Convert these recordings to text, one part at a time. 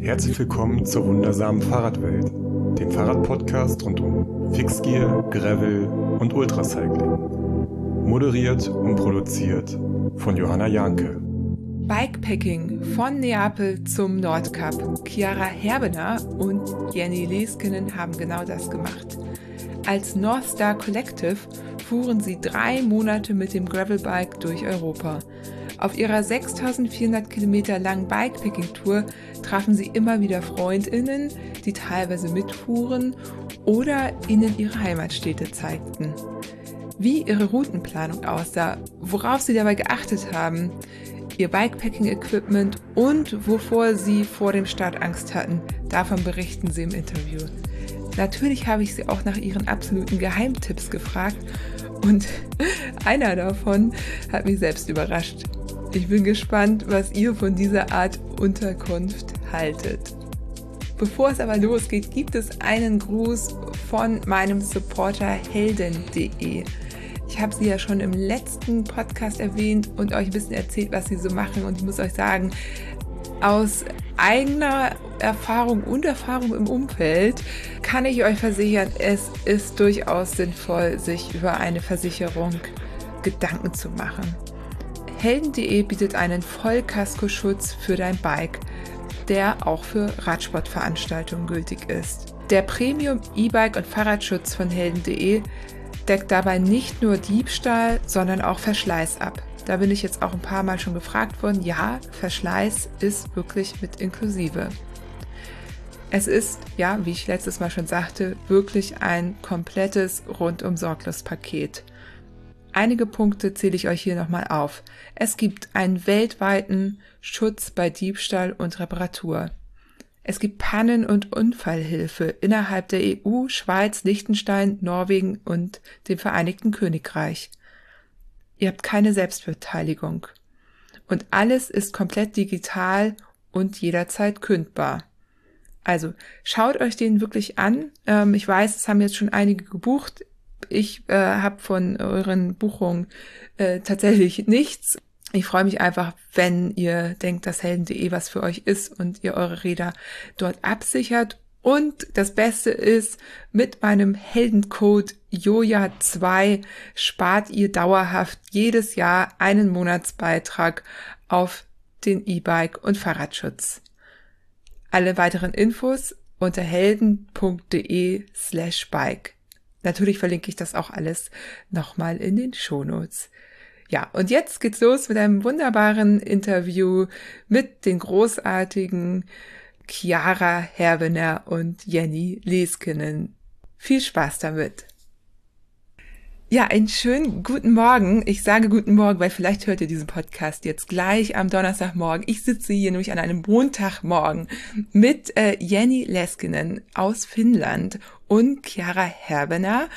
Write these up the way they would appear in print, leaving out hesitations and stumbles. Herzlich willkommen zur wundersamen Fahrradwelt, dem Fahrradpodcast rund um Fixgear, Gravel und Ultracycling. Moderiert und produziert von Johanna Janke. Bikepacking von Neapel zum Nordkap. Chiara Herbener und Jenny Leskinen haben genau das gemacht. Als North Star Collective fuhren sie 3 Monate mit dem Gravelbike durch Europa. Auf ihrer 6.400 Kilometer langen Bikepacking-Tour trafen sie immer wieder FreundInnen, die teilweise mitfuhren oder ihnen ihre Heimatstädte zeigten. Wie ihre Routenplanung aussah, worauf sie dabei geachtet haben, ihr Bikepacking-Equipment und wovor sie vor dem Start Angst hatten, davon berichten sie im Interview. Natürlich habe ich sie auch nach ihren absoluten Geheimtipps gefragt und einer davon hat mich selbst überrascht. Ich bin gespannt, was ihr von dieser Art Unterkunft haltet. Bevor es aber losgeht, gibt es einen Gruß von meinem Supporter Helden.de. Ich habe sie ja schon im letzten Podcast erwähnt und euch ein bisschen erzählt, was sie so machen. Und ich muss euch sagen, aus eigener Erfahrung und Erfahrung im Umfeld kann ich euch versichern, es ist durchaus sinnvoll, sich über eine Versicherung Gedanken zu machen. Helden.de bietet einen Vollkaskoschutz für dein Bike, der auch für Radsportveranstaltungen gültig ist. Der Premium E-Bike- und Fahrradschutz von Helden.de deckt dabei nicht nur Diebstahl, sondern auch Verschleiß ab. Da bin ich jetzt auch ein paar Mal schon gefragt worden, ja, Verschleiß ist wirklich mit inklusive. Es ist, ja, wie ich letztes Mal schon sagte, wirklich ein komplettes Rundum-Sorglos-Paket. Einige Punkte zähle ich euch hier nochmal auf. Es gibt einen weltweiten Schutz bei Diebstahl und Reparatur. Es gibt Pannen- und Unfallhilfe innerhalb der EU, Schweiz, Liechtenstein, Norwegen und dem Vereinigten Königreich. Ihr habt keine Selbstbeteiligung. Und alles ist komplett digital und jederzeit kündbar. Also schaut euch den wirklich an. Ich weiß, es haben jetzt schon einige gebucht. Ich habe von euren Buchungen tatsächlich nichts. Ich freue mich einfach, wenn ihr denkt, dass Helden.de was für euch ist und ihr eure Räder dort absichert. Und das Beste ist, mit meinem Heldencode JOJA2 spart ihr dauerhaft jedes Jahr einen Monatsbeitrag auf den E-Bike- und Fahrradschutz. Alle weiteren Infos unter helden.de/bike. Natürlich verlinke ich das auch alles nochmal in den Shownotes. Ja, und jetzt geht's los mit einem wunderbaren Interview mit den großartigen Chiara Herbener und Jenny Leskinen. Viel Spaß damit. Ja, einen schönen guten Morgen. Ich sage guten Morgen, weil vielleicht hört ihr diesen Podcast jetzt gleich am Donnerstagmorgen. Ich sitze hier nämlich an einem Montagmorgen mit Jenny Leskinen aus Finnland und Chiara Herbener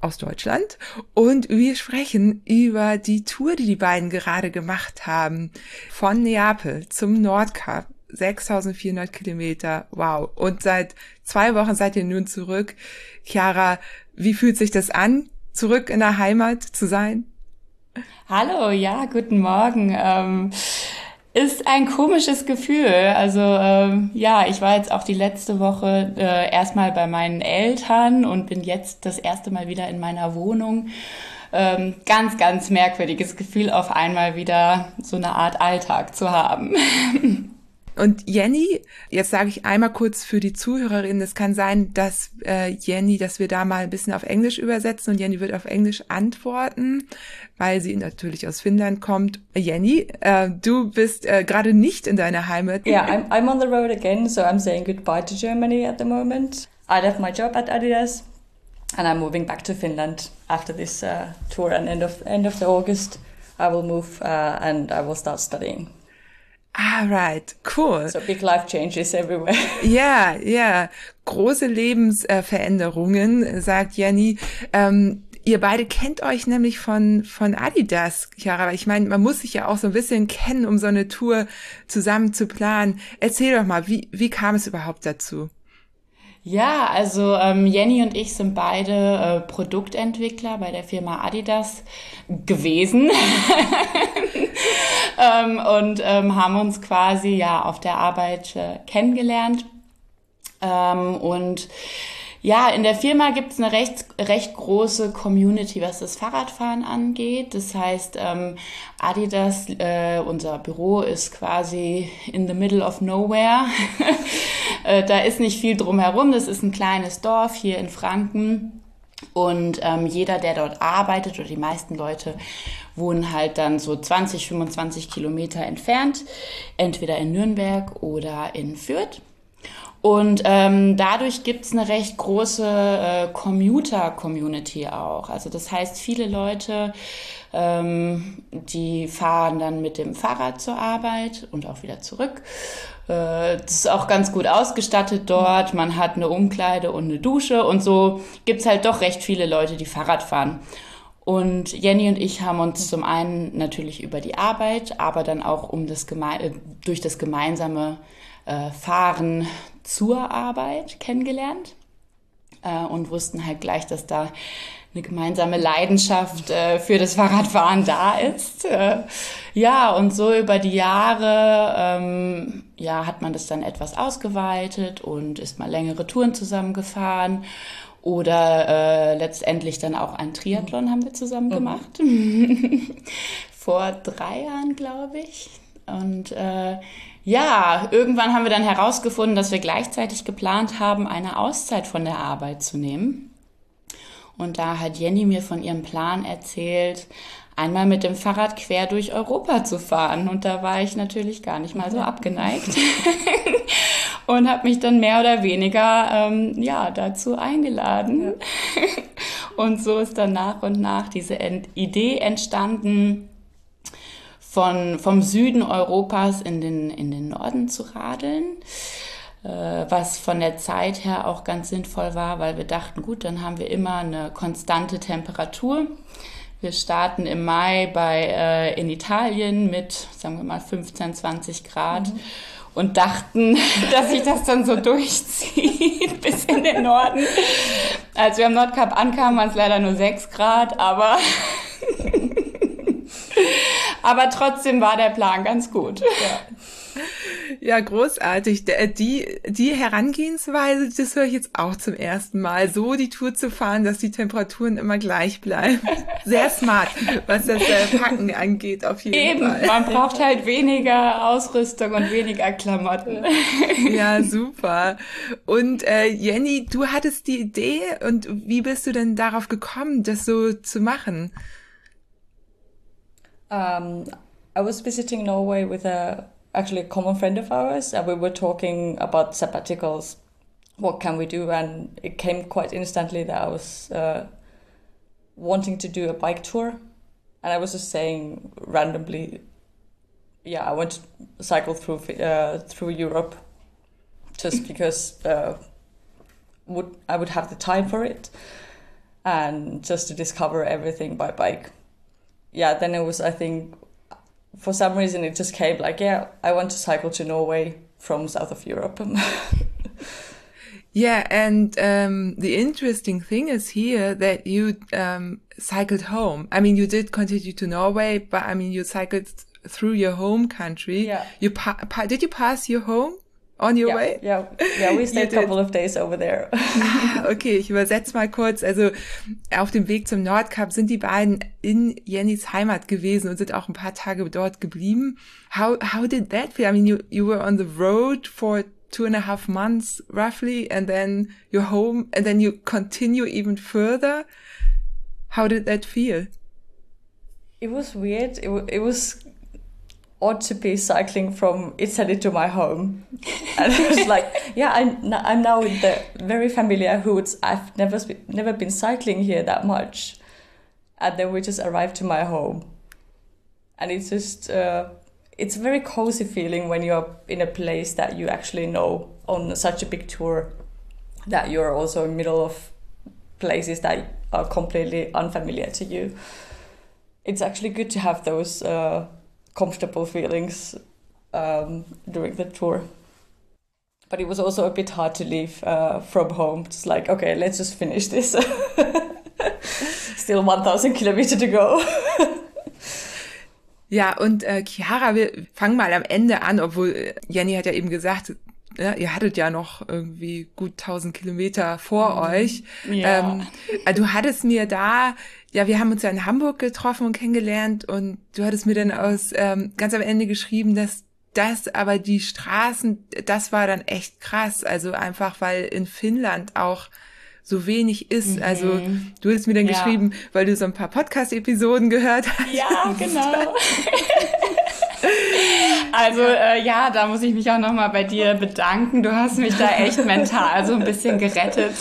aus Deutschland und wir sprechen über die Tour, die die beiden gerade gemacht haben, von Neapel zum Nordkap. 6.400 Kilometer, wow. Und seit 2 Wochen seid ihr nun zurück. Chiara, wie fühlt sich das an, zurück in der Heimat zu sein? Hallo, ja, guten Morgen. Ist ein komisches Gefühl. Also ja, ich war jetzt auch die letzte Woche erstmal bei meinen Eltern und bin jetzt das erste Mal wieder in meiner Wohnung. Ganz, ganz merkwürdiges Gefühl, auf einmal wieder so eine Art Alltag zu haben. Und Jenny, jetzt sage ich einmal kurz für die Zuhörerinnen, es kann sein, dass wir da mal ein bisschen auf Englisch übersetzen und Jenny wird auf Englisch antworten, weil sie natürlich aus Finnland kommt. Jenny, du bist gerade nicht in deiner Heimat. Yeah, I'm on the road again, so I'm saying goodbye to Germany at the moment. I left my job at Adidas and I'm moving back to Finland after this tour and end of the August. I will move and I will start studying. Ah, right, cool. So big life changes everywhere. Ja, ja, große Lebensveränderungen, sagt Jenny. Ihr beide kennt euch nämlich von Adidas, Chiara. Aber ich meine, man muss sich ja auch so ein bisschen kennen, um so eine Tour zusammen zu planen. Erzähl doch mal, wie kam es überhaupt dazu? Ja, also Jenny und ich sind beide Produktentwickler bei der Firma Adidas gewesen. und haben uns quasi ja auf der Arbeit kennengelernt. Und ja, in der Firma gibt es eine recht große Community, was das Fahrradfahren angeht. Das heißt, Adidas, unser Büro ist quasi in the middle of nowhere. Da ist nicht viel drumherum. Das ist ein kleines Dorf hier in Franken. Und jeder, der dort arbeitet, oder die meisten Leute, wohnen halt dann so 20, 25 Kilometer entfernt. Entweder in Nürnberg oder in Fürth. Und dadurch gibt's eine recht große Commuter-Community auch. Also das heißt, viele Leute, die fahren dann mit dem Fahrrad zur Arbeit und auch wieder zurück. Das ist auch ganz gut ausgestattet dort. Man hat eine Umkleide und eine Dusche. Und so gibt's halt doch recht viele Leute, die Fahrrad fahren. Und Jenny und ich haben uns zum einen natürlich über die Arbeit, aber dann auch durch das gemeinsame Fahren zur Arbeit kennengelernt und wussten halt gleich, dass da eine gemeinsame Leidenschaft für das Fahrradfahren da ist. Ja, und so über die Jahre hat man das dann etwas ausgeweitet und ist mal längere Touren zusammengefahren. Oder letztendlich dann auch einen Triathlon haben wir zusammen gemacht. Vor 3 Jahren, glaube ich. Und irgendwann haben wir dann herausgefunden, dass wir gleichzeitig geplant haben, eine Auszeit von der Arbeit zu nehmen. Und da hat Jenny mir von ihrem Plan erzählt, einmal mit dem Fahrrad quer durch Europa zu fahren. Und da war ich natürlich gar nicht mal so abgeneigt. Und habe mich dann mehr oder weniger dazu eingeladen. Und so ist dann nach und nach diese Idee entstanden, vom Süden Europas in den Norden zu radeln. Was von der Zeit her auch ganz sinnvoll war, weil wir dachten, gut, dann haben wir immer eine konstante Temperatur. Wir starten im Mai in Italien mit, sagen wir mal, 15, 20 Grad. Mhm. Und dachten, dass sich das dann so durchzieht bis in den Norden. Als wir am Nordkap ankamen, waren es leider nur 6 Grad, aber trotzdem war der Plan ganz gut. Ja, großartig. Die Herangehensweise, das höre ich jetzt auch zum ersten Mal, so die Tour zu fahren, dass die Temperaturen immer gleich bleiben. Sehr smart, was das Packen angeht, auf jeden Fall. Eben, man braucht halt weniger Ausrüstung und weniger Klamotten. Ja, super. Und Jenny, du hattest die Idee, und wie bist du denn darauf gekommen, das so zu machen? I was visiting Norway with a common friend of ours, and we were talking about sabbaticals, what can we do, and it came quite instantly that I was wanting to do a bike tour, and I was just saying randomly, I want to cycle through Europe, just because I would have the time for it, and just to discover everything by bike. Then it was, I think, for some reason it just came I want to cycle to Norway from south of Europe. And the interesting thing is here that you cycled home. I mean, you did continue to Norway, but I mean, you cycled through your home country. Yeah. You did you pass your home on your way? Yeah, we stayed a couple of days over there. Okay, ich übersetze mal kurz. Also auf dem Weg zum Nordkap sind die beiden in Jennys Heimat gewesen und sind auch ein paar Tage dort geblieben. How did that feel? I mean, you were on the road for 2.5 months roughly, and then you're home, and then you continue even further. How did that feel? It was weird. It was odd to be cycling from Italy to my home. And I was like, I'm now in the very familiar hoods. I've never been cycling here that much. And then we just arrived to my home. And it's just, it's a very cozy feeling when you're in a place that you actually know on such a big tour, that you're also in the middle of places that are completely unfamiliar to you. It's actually good to have those comfortable feelings during the tour, but it was also a bit hard to leave from home. Just like, okay, let's just finish this. Still 1,000 kilometers to go. Ja, und Chiara, wir fangen mal am Ende an, obwohl Jenny hat ja eben gesagt, ja, ihr hattet ja noch irgendwie gut 1000 Kilometer vor euch. Ja. Du hattest mir da, ja, wir haben uns ja in Hamburg getroffen und kennengelernt und du hattest mir dann aus ganz am Ende geschrieben, dass das aber die Straßen, das war dann echt krass. Also einfach, weil in Finnland auch so wenig ist. Mhm. Also du hast mir dann geschrieben, weil du so ein paar Podcast-Episoden gehört hast. Ja, genau. Also ja, da muss ich mich auch nochmal bei dir bedanken. Du hast mich da echt mental so ein bisschen gerettet.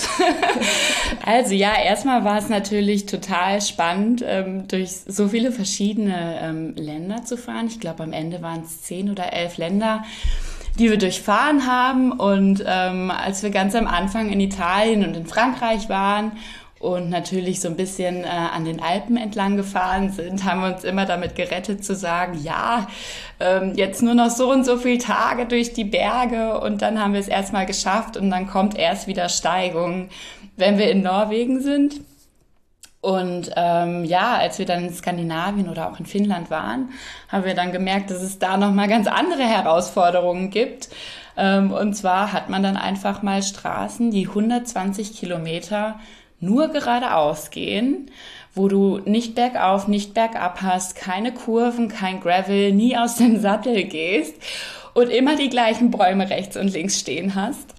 Also ja, erstmal war es natürlich total spannend, durch so viele verschiedene Länder zu fahren. Ich glaube, am Ende waren es 10 oder 11 Länder, die wir durchfahren haben. Und als wir ganz am Anfang in Italien und in Frankreich waren und natürlich so ein bisschen an den Alpen entlang gefahren sind, haben wir uns immer damit gerettet zu sagen, ja, jetzt nur noch so und so viele Tage durch die Berge und dann haben wir es erstmal geschafft und dann kommt erst wieder Steigung, wenn wir in Norwegen sind. Und ja, als wir dann in Skandinavien oder auch in Finnland waren, haben wir dann gemerkt, dass es da nochmal ganz andere Herausforderungen gibt. Und zwar hat man dann einfach mal Straßen, die 120 Kilometer nur geradeaus gehen, wo du nicht bergauf, nicht bergab hast, keine Kurven, kein Gravel, nie aus dem Sattel gehst und immer die gleichen Bäume rechts und links stehen hast.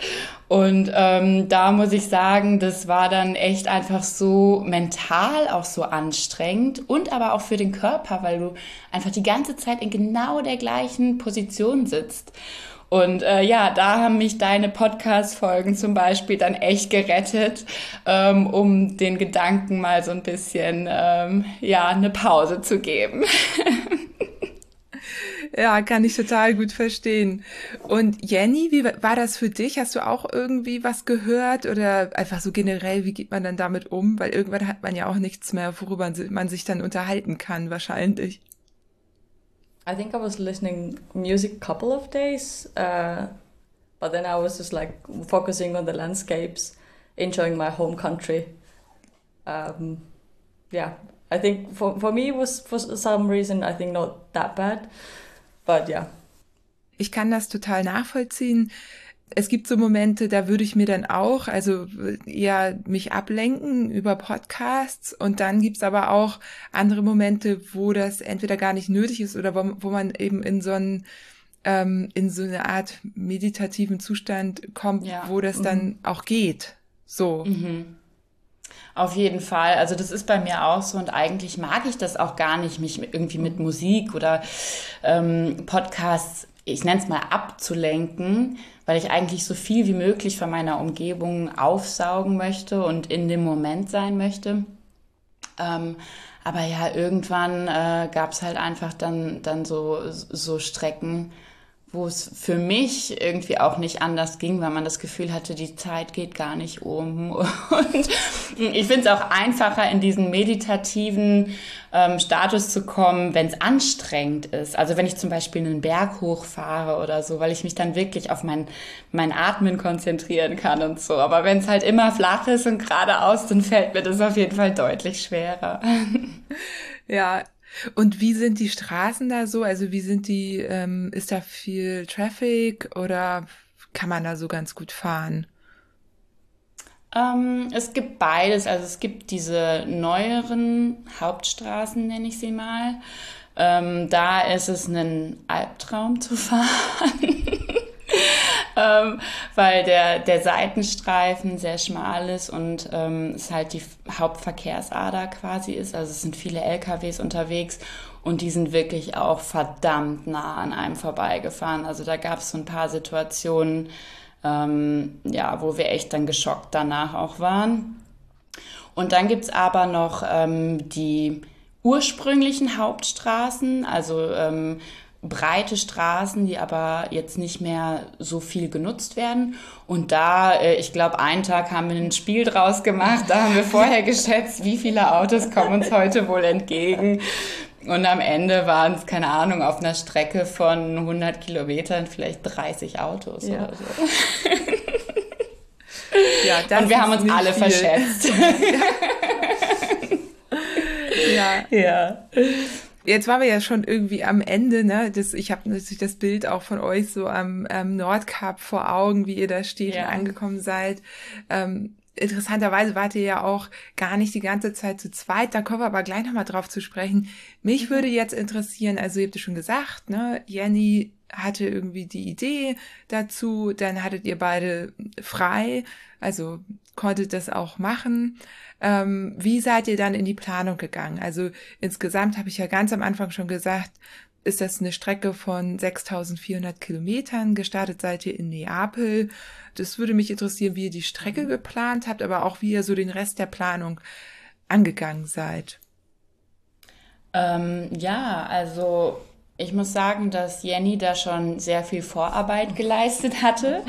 Und da muss ich sagen, das war dann echt einfach so mental auch so anstrengend und aber auch für den Körper, weil du einfach die ganze Zeit in genau der gleichen Position sitzt. Und ja, da haben mich deine Podcast-Folgen zum Beispiel dann echt gerettet, um den Gedanken mal so ein bisschen, ja, eine Pause zu geben. Ja, kann ich total gut verstehen. Und Jenny, wie war das für dich? Hast du auch irgendwie was gehört oder einfach so generell, wie geht man dann damit um? Weil irgendwann hat man ja auch nichts mehr, worüber man sich dann unterhalten kann, wahrscheinlich. I think I was listening music a couple of days, but then I was just like focusing on the landscapes, enjoying my home country. Yeah, I think for me it was for some reason I think not that bad, but yeah. Ich kann das total nachvollziehen. Es gibt so Momente, da würde ich mir dann auch, also eher mich ablenken über Podcasts und dann gibt's aber auch andere Momente, wo das entweder gar nicht nötig ist oder wo man eben in so eine Art meditativen Zustand kommt, ja, wo das dann auch geht. So. Mhm. Auf jeden Fall. Also das ist bei mir auch so und eigentlich mag ich das auch gar nicht, mich irgendwie mit Musik oder Podcasts, ich nenne es mal, abzulenken, weil ich eigentlich so viel wie möglich von meiner Umgebung aufsaugen möchte und in dem Moment sein möchte. Aber ja, irgendwann gab es halt einfach dann so Strecken, wo es für mich irgendwie auch nicht anders ging, weil man das Gefühl hatte, die Zeit geht gar nicht um. Und ich finde es auch einfacher, in diesen meditativen Status zu kommen, wenn es anstrengend ist. Also wenn ich zum Beispiel einen Berg hochfahre oder so, weil ich mich dann wirklich auf mein Atmen konzentrieren kann und so. Aber wenn es halt immer flach ist und geradeaus, dann fällt mir das auf jeden Fall deutlich schwerer. Ja. Und wie sind die Straßen da so? Also wie sind die, ist da viel Traffic oder kann man da so ganz gut fahren? Es gibt beides. Also es gibt diese neueren Hauptstraßen, nenne ich sie mal. Da ist es ein Albtraum zu fahren. Weil der Seitenstreifen sehr schmal ist und es halt die Hauptverkehrsader quasi ist. Also es sind viele LKWs unterwegs und die sind wirklich auch verdammt nah an einem vorbeigefahren. Also da gab es so ein paar Situationen, ja, wo wir echt dann geschockt danach auch waren. Und dann gibt's aber noch die ursprünglichen Hauptstraßen, also breite Straßen, die aber jetzt nicht mehr so viel genutzt werden. Und da, ich glaube, einen Tag haben wir ein Spiel draus gemacht. Da haben wir vorher geschätzt, wie viele Autos kommen uns heute wohl entgegen. Und am Ende waren es, keine Ahnung, auf einer Strecke von 100 Kilometern vielleicht 30 Autos oder so. Ja, das und wir haben uns alle verschätzt. Ja. Jetzt waren wir ja schon irgendwie am Ende, ne? Ich habe natürlich das Bild auch von euch so am Nordkap vor Augen, wie ihr da steht und angekommen seid. Interessanterweise wart ihr ja auch gar nicht die ganze Zeit zu zweit. Da kommen wir aber gleich nochmal drauf zu sprechen. Mich würde jetzt interessieren, also ihr habt es schon gesagt, ne? Jenny hatte irgendwie die Idee dazu, dann hattet ihr beide frei, also konntet das auch machen. Wie seid ihr dann in die Planung gegangen? Also insgesamt habe ich ja ganz am Anfang schon gesagt, ist das eine Strecke von 6.400 Kilometern. Gestartet seid ihr in Neapel. Das würde mich interessieren, wie ihr die Strecke geplant habt, aber auch wie ihr so den Rest der Planung angegangen seid. Also ich muss sagen, dass Jenny da schon sehr viel Vorarbeit geleistet hatte.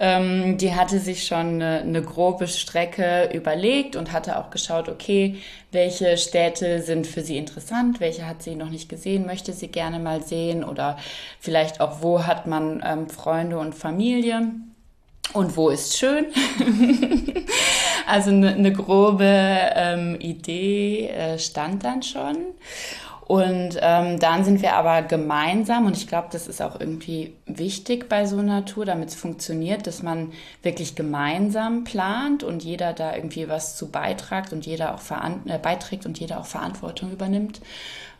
Die hatte sich schon eine grobe Strecke überlegt und hatte auch geschaut, okay, welche Städte sind für sie interessant, welche hat sie noch nicht gesehen, möchte sie gerne mal sehen oder vielleicht auch, wo hat man Freunde und Familie und wo ist schön. Also eine grobe Idee stand dann schon. Und dann sind wir aber gemeinsam, und ich glaube, das ist auch irgendwie wichtig bei so einer Tour, damit es funktioniert, dass man wirklich gemeinsam plant und jeder da irgendwie was zu beiträgt und jeder auch, Verantwortung übernimmt.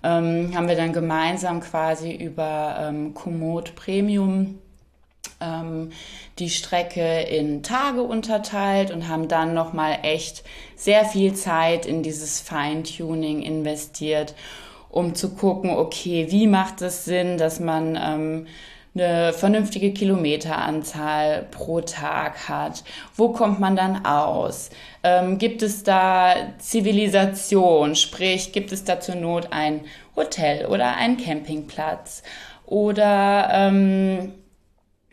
Haben wir dann gemeinsam quasi über Komoot Premium die Strecke in Tage unterteilt und haben dann nochmal echt sehr viel Zeit in dieses Feintuning investiert, um zu gucken, okay, wie macht es Sinn, dass man eine vernünftige Kilometeranzahl pro Tag hat? Wo kommt man dann aus? Gibt es da Zivilisation? Sprich, gibt es da zur Not ein Hotel oder einen Campingplatz? Oder in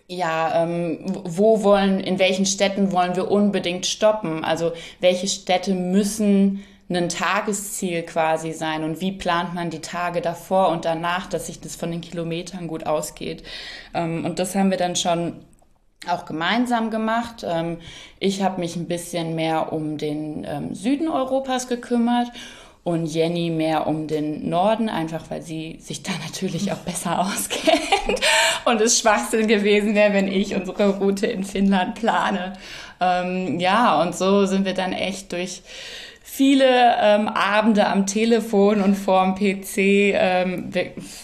welchen Städten wollen wir unbedingt stoppen? Also welche Städte müssen ein Tagesziel quasi sein und wie plant man die Tage davor und danach, dass sich das von den Kilometern gut ausgeht. Und das haben wir dann schon auch gemeinsam gemacht. Ich habe mich ein bisschen mehr um den Süden Europas gekümmert und Jenny mehr um den Norden, einfach weil sie sich da natürlich auch besser auskennt und es Schwachsinn gewesen wäre, wenn ich unsere Route in Finnland plane. Und so sind wir dann echt durch viele Abende am Telefon und vorm PC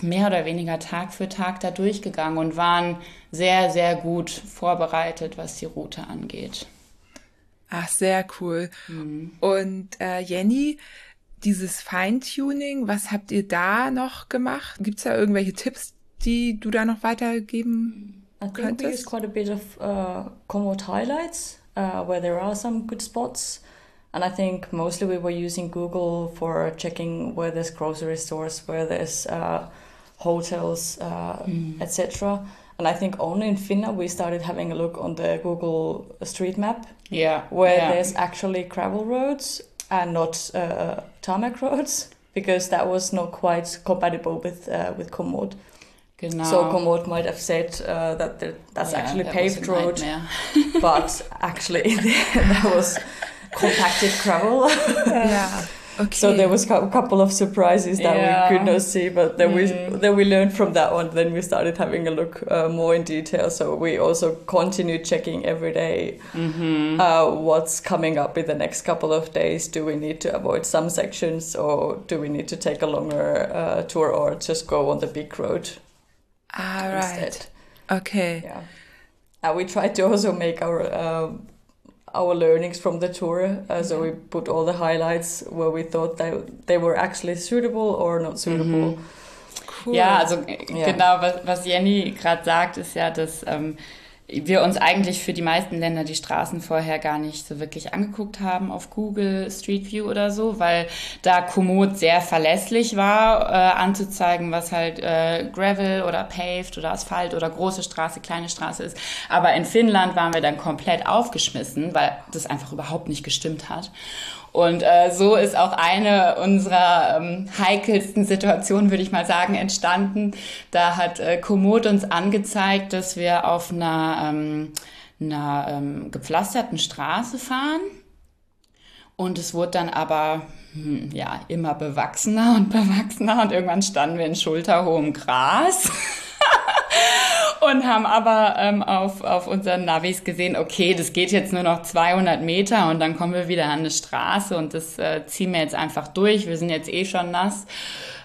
mehr oder weniger Tag für Tag da durchgegangen und waren sehr, sehr gut vorbereitet, was die Route angeht. Ach, sehr cool. Mhm. Und Jenny, dieses Feintuning, was habt ihr da noch gemacht? Gibt es da irgendwelche Tipps, die du da noch weitergeben könntest? I think we used quite a bit of Komoot highlights, where there are some good spots. And I think mostly we were using Google for checking where there's grocery stores, where there's hotels, etc. And I think only in Finland we started having a look on the Google Street Map, there's actually gravel roads and not tarmac roads, because that was not quite compatible with Komoot. Genau. So Komoot might have said that paved road, but actually that was compacted gravel. Yeah. Okay. So there was a couple of surprises that we could not see, but then we learned from that one. Then we started having a look more in detail. So we also continued checking every day what's coming up in the next couple of days. Do we need to avoid some sections, or do we need to take a longer tour, or just go on the big road? All right. Okay. Yeah. And we tried to also make our learnings from the tour, so we put all the highlights where we thought they were actually suitable or not suitable. Cool. Ja, also genau, was Jenny gerade sagt, ist ja, dass wir uns eigentlich für die meisten Länder die Straßen vorher gar nicht so wirklich angeguckt haben auf Google Street View oder so, weil da Komoot sehr verlässlich war, anzuzeigen, was halt Gravel oder Paved oder Asphalt oder große Straße, kleine Straße ist. Aber in Finnland waren wir dann komplett aufgeschmissen, weil das einfach überhaupt nicht gestimmt hat. Und so ist auch eine unserer heikelsten Situationen, würde ich mal sagen, entstanden. Da hat Komoot uns angezeigt, dass wir auf einer gepflasterten Straße fahren. Und es wurde dann aber immer bewachsener und bewachsener. Und irgendwann standen wir in schulterhohem Gras und haben aber auf unseren Navis gesehen, okay, das geht jetzt nur noch 200 Meter und dann kommen wir wieder an eine Straße und das ziehen wir jetzt einfach durch. Wir sind jetzt eh schon nass.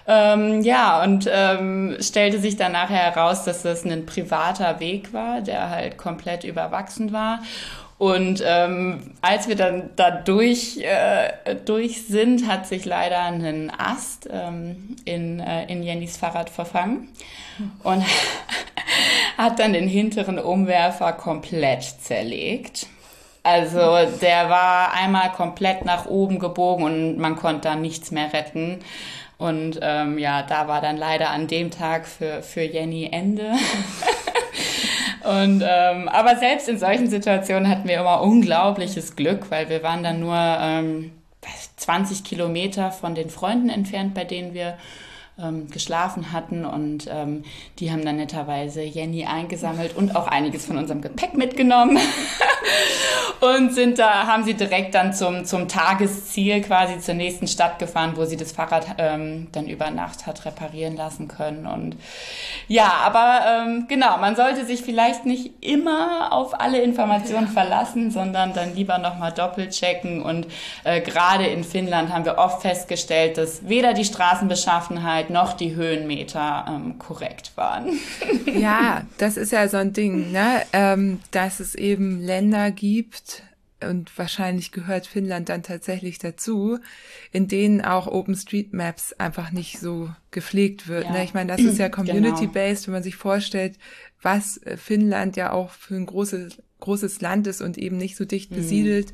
Stellte sich dann nachher heraus, dass das ein privater Weg war, der halt komplett überwachsen war. Und als wir dann da durch sind, hat sich leider ein Ast in Jennys Fahrrad verfangen und hat dann den hinteren Umwerfer komplett zerlegt. Also der war einmal komplett nach oben gebogen und man konnte da nichts mehr retten. Und da war dann leider an dem Tag für Jenny Ende. Und aber selbst in solchen Situationen hatten wir immer unglaubliches Glück, weil wir waren dann nur 20 Kilometer von den Freunden entfernt, bei denen wir geschlafen hatten. Und die haben dann netterweise Jenny eingesammelt und auch einiges von unserem Gepäck mitgenommen. Und haben sie direkt dann zum Tagesziel quasi zur nächsten Stadt gefahren, wo sie das Fahrrad dann über Nacht hat reparieren lassen können. Und ja, aber man sollte sich vielleicht nicht immer auf alle Informationen verlassen, sondern dann lieber nochmal doppelt checken. Und gerade in Finnland haben wir oft festgestellt, dass weder die Straßenbeschaffenheit noch die Höhenmeter korrekt waren. Ja, das ist ja so ein Ding, ne? Dass es eben Länder gibt, und wahrscheinlich gehört Finnland dann tatsächlich dazu, in denen auch OpenStreetMaps einfach nicht so gepflegt wird. Ja. Ne? Ich meine, das ist ja community-based, wenn man sich vorstellt, was Finnland ja auch für ein großes Land ist und eben nicht so dicht besiedelt.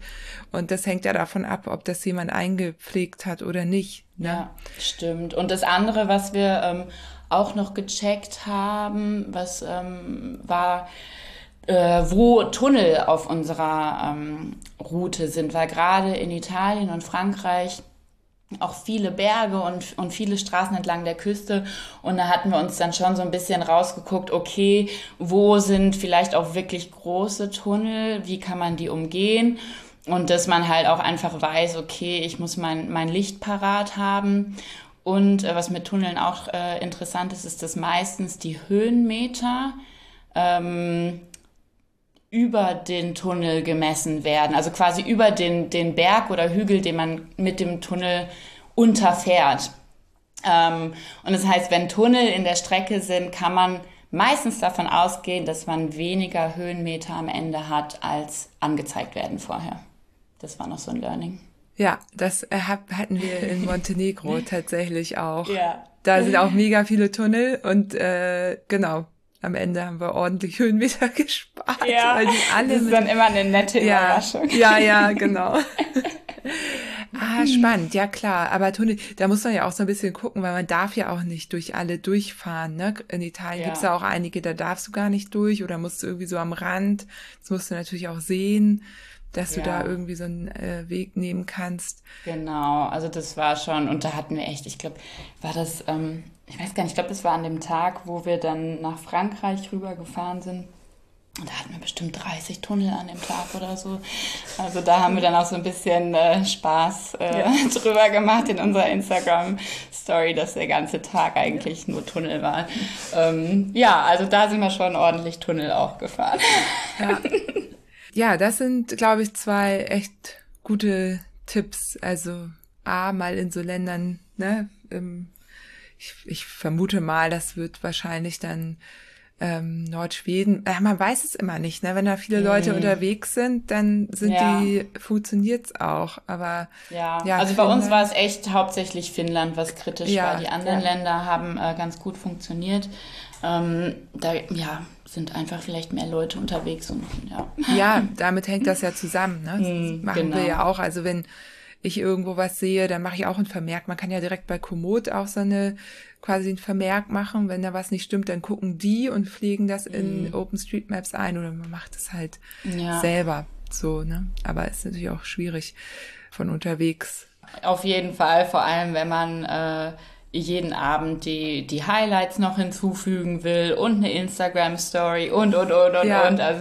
Und das hängt ja davon ab, ob das jemand eingepflegt hat oder nicht. Ne? Ja, stimmt. Und das andere, was wir auch noch gecheckt haben, was war... wo Tunnel auf unserer Route sind, weil gerade in Italien und Frankreich auch viele Berge und viele Straßen entlang der Küste. Und da hatten wir uns dann schon so ein bisschen rausgeguckt, okay, wo sind vielleicht auch wirklich große Tunnel, wie kann man die umgehen? Und dass man halt auch einfach weiß, okay, ich muss mein Licht parat haben. Und was mit Tunneln auch interessant ist, ist, dass meistens die Höhenmeter über den Tunnel gemessen werden, also quasi über den Berg oder Hügel, den man mit dem Tunnel unterfährt. Und das heißt, wenn Tunnel in der Strecke sind, kann man meistens davon ausgehen, dass man weniger Höhenmeter am Ende hat, als angezeigt werden vorher. Das war noch so ein Learning. Ja, das hatten wir in Montenegro tatsächlich auch. Ja. Da sind auch mega viele Tunnel und am Ende haben wir ordentlich Höhenmeter gespart. Ja, weil die alle das ist dann immer eine nette Überraschung. Ja, genau. Spannend, ja klar. Aber Tunnel, da muss man ja auch so ein bisschen gucken, weil man darf ja auch nicht durch alle durchfahren. Ne? In Italien gibt es ja auch einige, da darfst du gar nicht durch oder musst du irgendwie so am Rand. Das musst du natürlich auch sehen, dass du da irgendwie so einen Weg nehmen kannst. Genau, also das war schon, und da hatten wir echt, ich glaube, war das... ich weiß gar nicht, ich glaube, das war an dem Tag, wo wir dann nach Frankreich rübergefahren sind. Und da hatten wir bestimmt 30 Tunnel an dem Tag oder so. Also da haben wir dann auch so ein bisschen Spaß drüber gemacht in unserer Instagram-Story, dass der ganze Tag eigentlich nur Tunnel war. Also da sind wir schon ordentlich Tunnel auch gefahren. Ja, das sind, glaube ich, zwei echt gute Tipps. Also mal in so Ländern, ne, Ich vermute mal, das wird wahrscheinlich dann Nordschweden. Man weiß es immer nicht, ne? Wenn da viele Leute unterwegs sind, dann funktioniert's auch. Aber Finnland, bei uns war es echt hauptsächlich Finnland, was kritisch war. Die anderen Länder haben ganz gut funktioniert. Sind einfach vielleicht mehr Leute unterwegs und damit hängt das ja zusammen. Ne? Das machen wir ja auch. Also wenn ich irgendwo was sehe, dann mache ich auch ein Vermerk. Man kann ja direkt bei Komoot auch quasi ein Vermerk machen. Wenn da was nicht stimmt, dann gucken die und pflegen das in OpenStreetMaps ein oder man macht es halt selber so, ne? Aber es ist natürlich auch schwierig von unterwegs. Auf jeden Fall, vor allem wenn man jeden Abend die Highlights noch hinzufügen will und eine Instagram-Story und. Also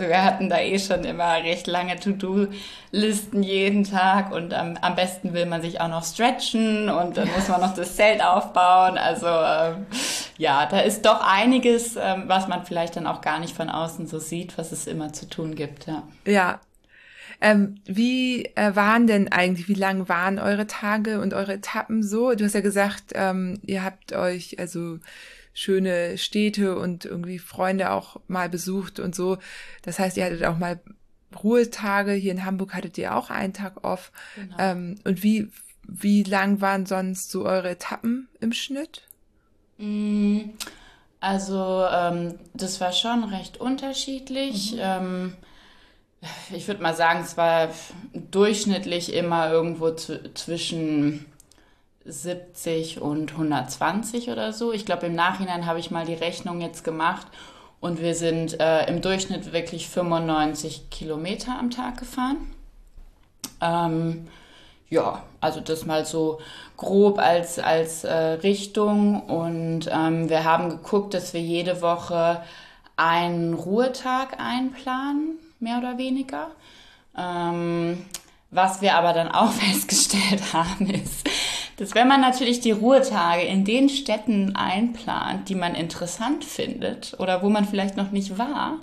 wir hatten da schon immer recht lange To-Do-Listen jeden Tag und am besten will man sich auch noch stretchen und dann muss man noch das Zelt aufbauen. Also da ist doch einiges, was man vielleicht dann auch gar nicht von außen so sieht, was es immer zu tun gibt. Ja. Wie lang waren eure Tage und eure Etappen so? Du hast ja gesagt, ihr habt euch also schöne Städte und irgendwie Freunde auch mal besucht und so. Das heißt, ihr hattet auch mal Ruhetage. Hier in Hamburg hattet ihr auch einen Tag off. Genau. Und wie lang waren sonst so eure Etappen im Schnitt? Also, das war schon recht unterschiedlich. Mhm. Ich würde mal sagen, es war durchschnittlich immer irgendwo zwischen 70 und 120 oder so. Ich glaube, im Nachhinein habe ich mal die Rechnung jetzt gemacht und wir sind im Durchschnitt wirklich 95 Kilometer am Tag gefahren. Also das mal so grob als Richtung. Und wir haben geguckt, dass wir jede Woche einen Ruhetag einplanen, mehr oder weniger. Was wir aber dann auch festgestellt haben, ist, dass wenn man natürlich die Ruhetage in den Städten einplant, die man interessant findet oder wo man vielleicht noch nicht war,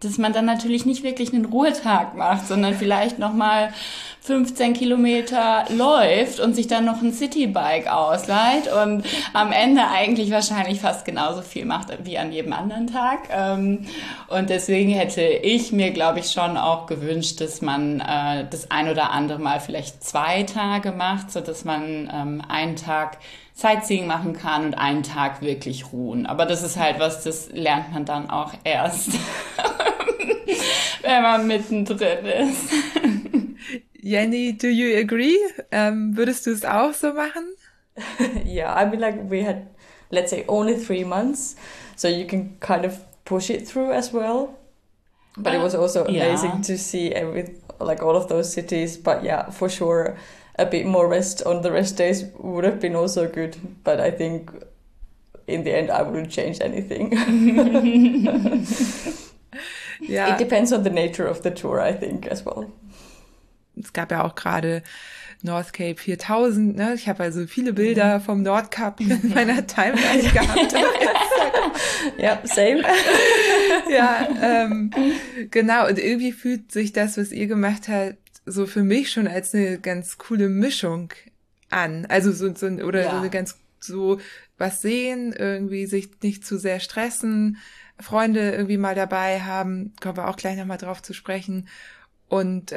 dass man dann natürlich nicht wirklich einen Ruhetag macht, sondern vielleicht nochmal 15 Kilometer läuft und sich dann noch ein Citybike ausleiht und am Ende eigentlich wahrscheinlich fast genauso viel macht wie an jedem anderen Tag. Und deswegen hätte ich mir, glaube ich, schon auch gewünscht, dass man das ein oder andere Mal vielleicht 2 Tage macht, sodass man einen Tag Sightseeing machen kann und einen Tag wirklich ruhen. Aber das ist halt was, das lernt man dann auch erst, wenn man mittendrin ist. Jenny, do you agree? Würdest du es auch so machen? Yeah, I mean, like we had, let's say, only 3 months, so you can kind of push it through as well. But it was also amazing to see all of those cities. But yeah, for sure, a bit more rest on the rest days would have been also good. But I think in the end, I wouldn't change anything. Yeah. It depends on the nature of the tour, I think, as well. Es gab ja auch gerade North Cape 4000, ne? Ich habe also viele Bilder vom Nordkap in meiner Timeline gehabt. Ja, same. Ja, genau. Und irgendwie fühlt sich das, was ihr gemacht habt, so für mich schon als eine ganz coole Mischung an. Also so eine ganz so was sehen, irgendwie sich nicht zu sehr stressen, Freunde irgendwie mal dabei haben, kommen wir auch gleich nochmal drauf zu sprechen. Und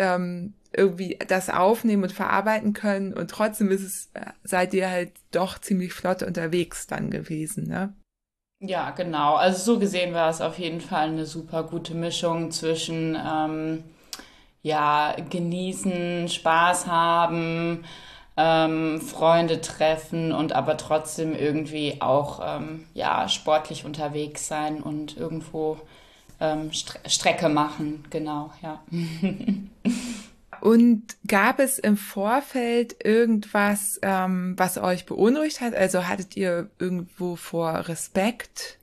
irgendwie das aufnehmen und verarbeiten können. Und trotzdem seid ihr halt doch ziemlich flott unterwegs dann gewesen, ne? Ja, genau. Also so gesehen war es auf jeden Fall eine super gute Mischung zwischen genießen, Spaß haben, Freunde treffen und aber trotzdem irgendwie auch sportlich unterwegs sein und irgendwo Strecke machen, genau, ja. Und gab es im Vorfeld irgendwas, was euch beunruhigt hat? Also hattet ihr irgendwo vor Respekt?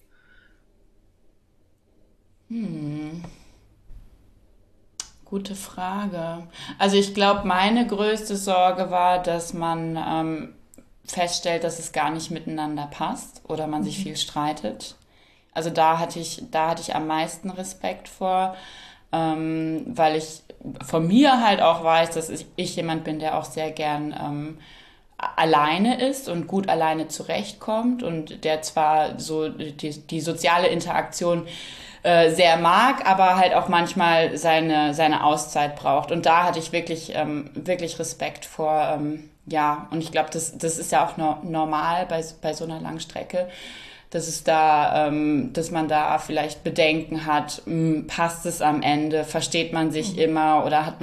Gute Frage. Also ich glaube, meine größte Sorge war, dass man feststellt, dass es gar nicht miteinander passt oder man sich viel streitet. Also da hatte ich am meisten Respekt vor, weil ich von mir halt auch weiß, dass ich jemand bin, der auch sehr gern alleine ist und gut alleine zurechtkommt und der zwar so die soziale Interaktion sehr mag, aber halt auch manchmal seine Auszeit braucht. Und da hatte ich wirklich Respekt vor. Und ich glaube, das ist ja auch normal bei so einer Langstrecke, dass man da vielleicht Bedenken hat, passt es am Ende, versteht man sich immer oder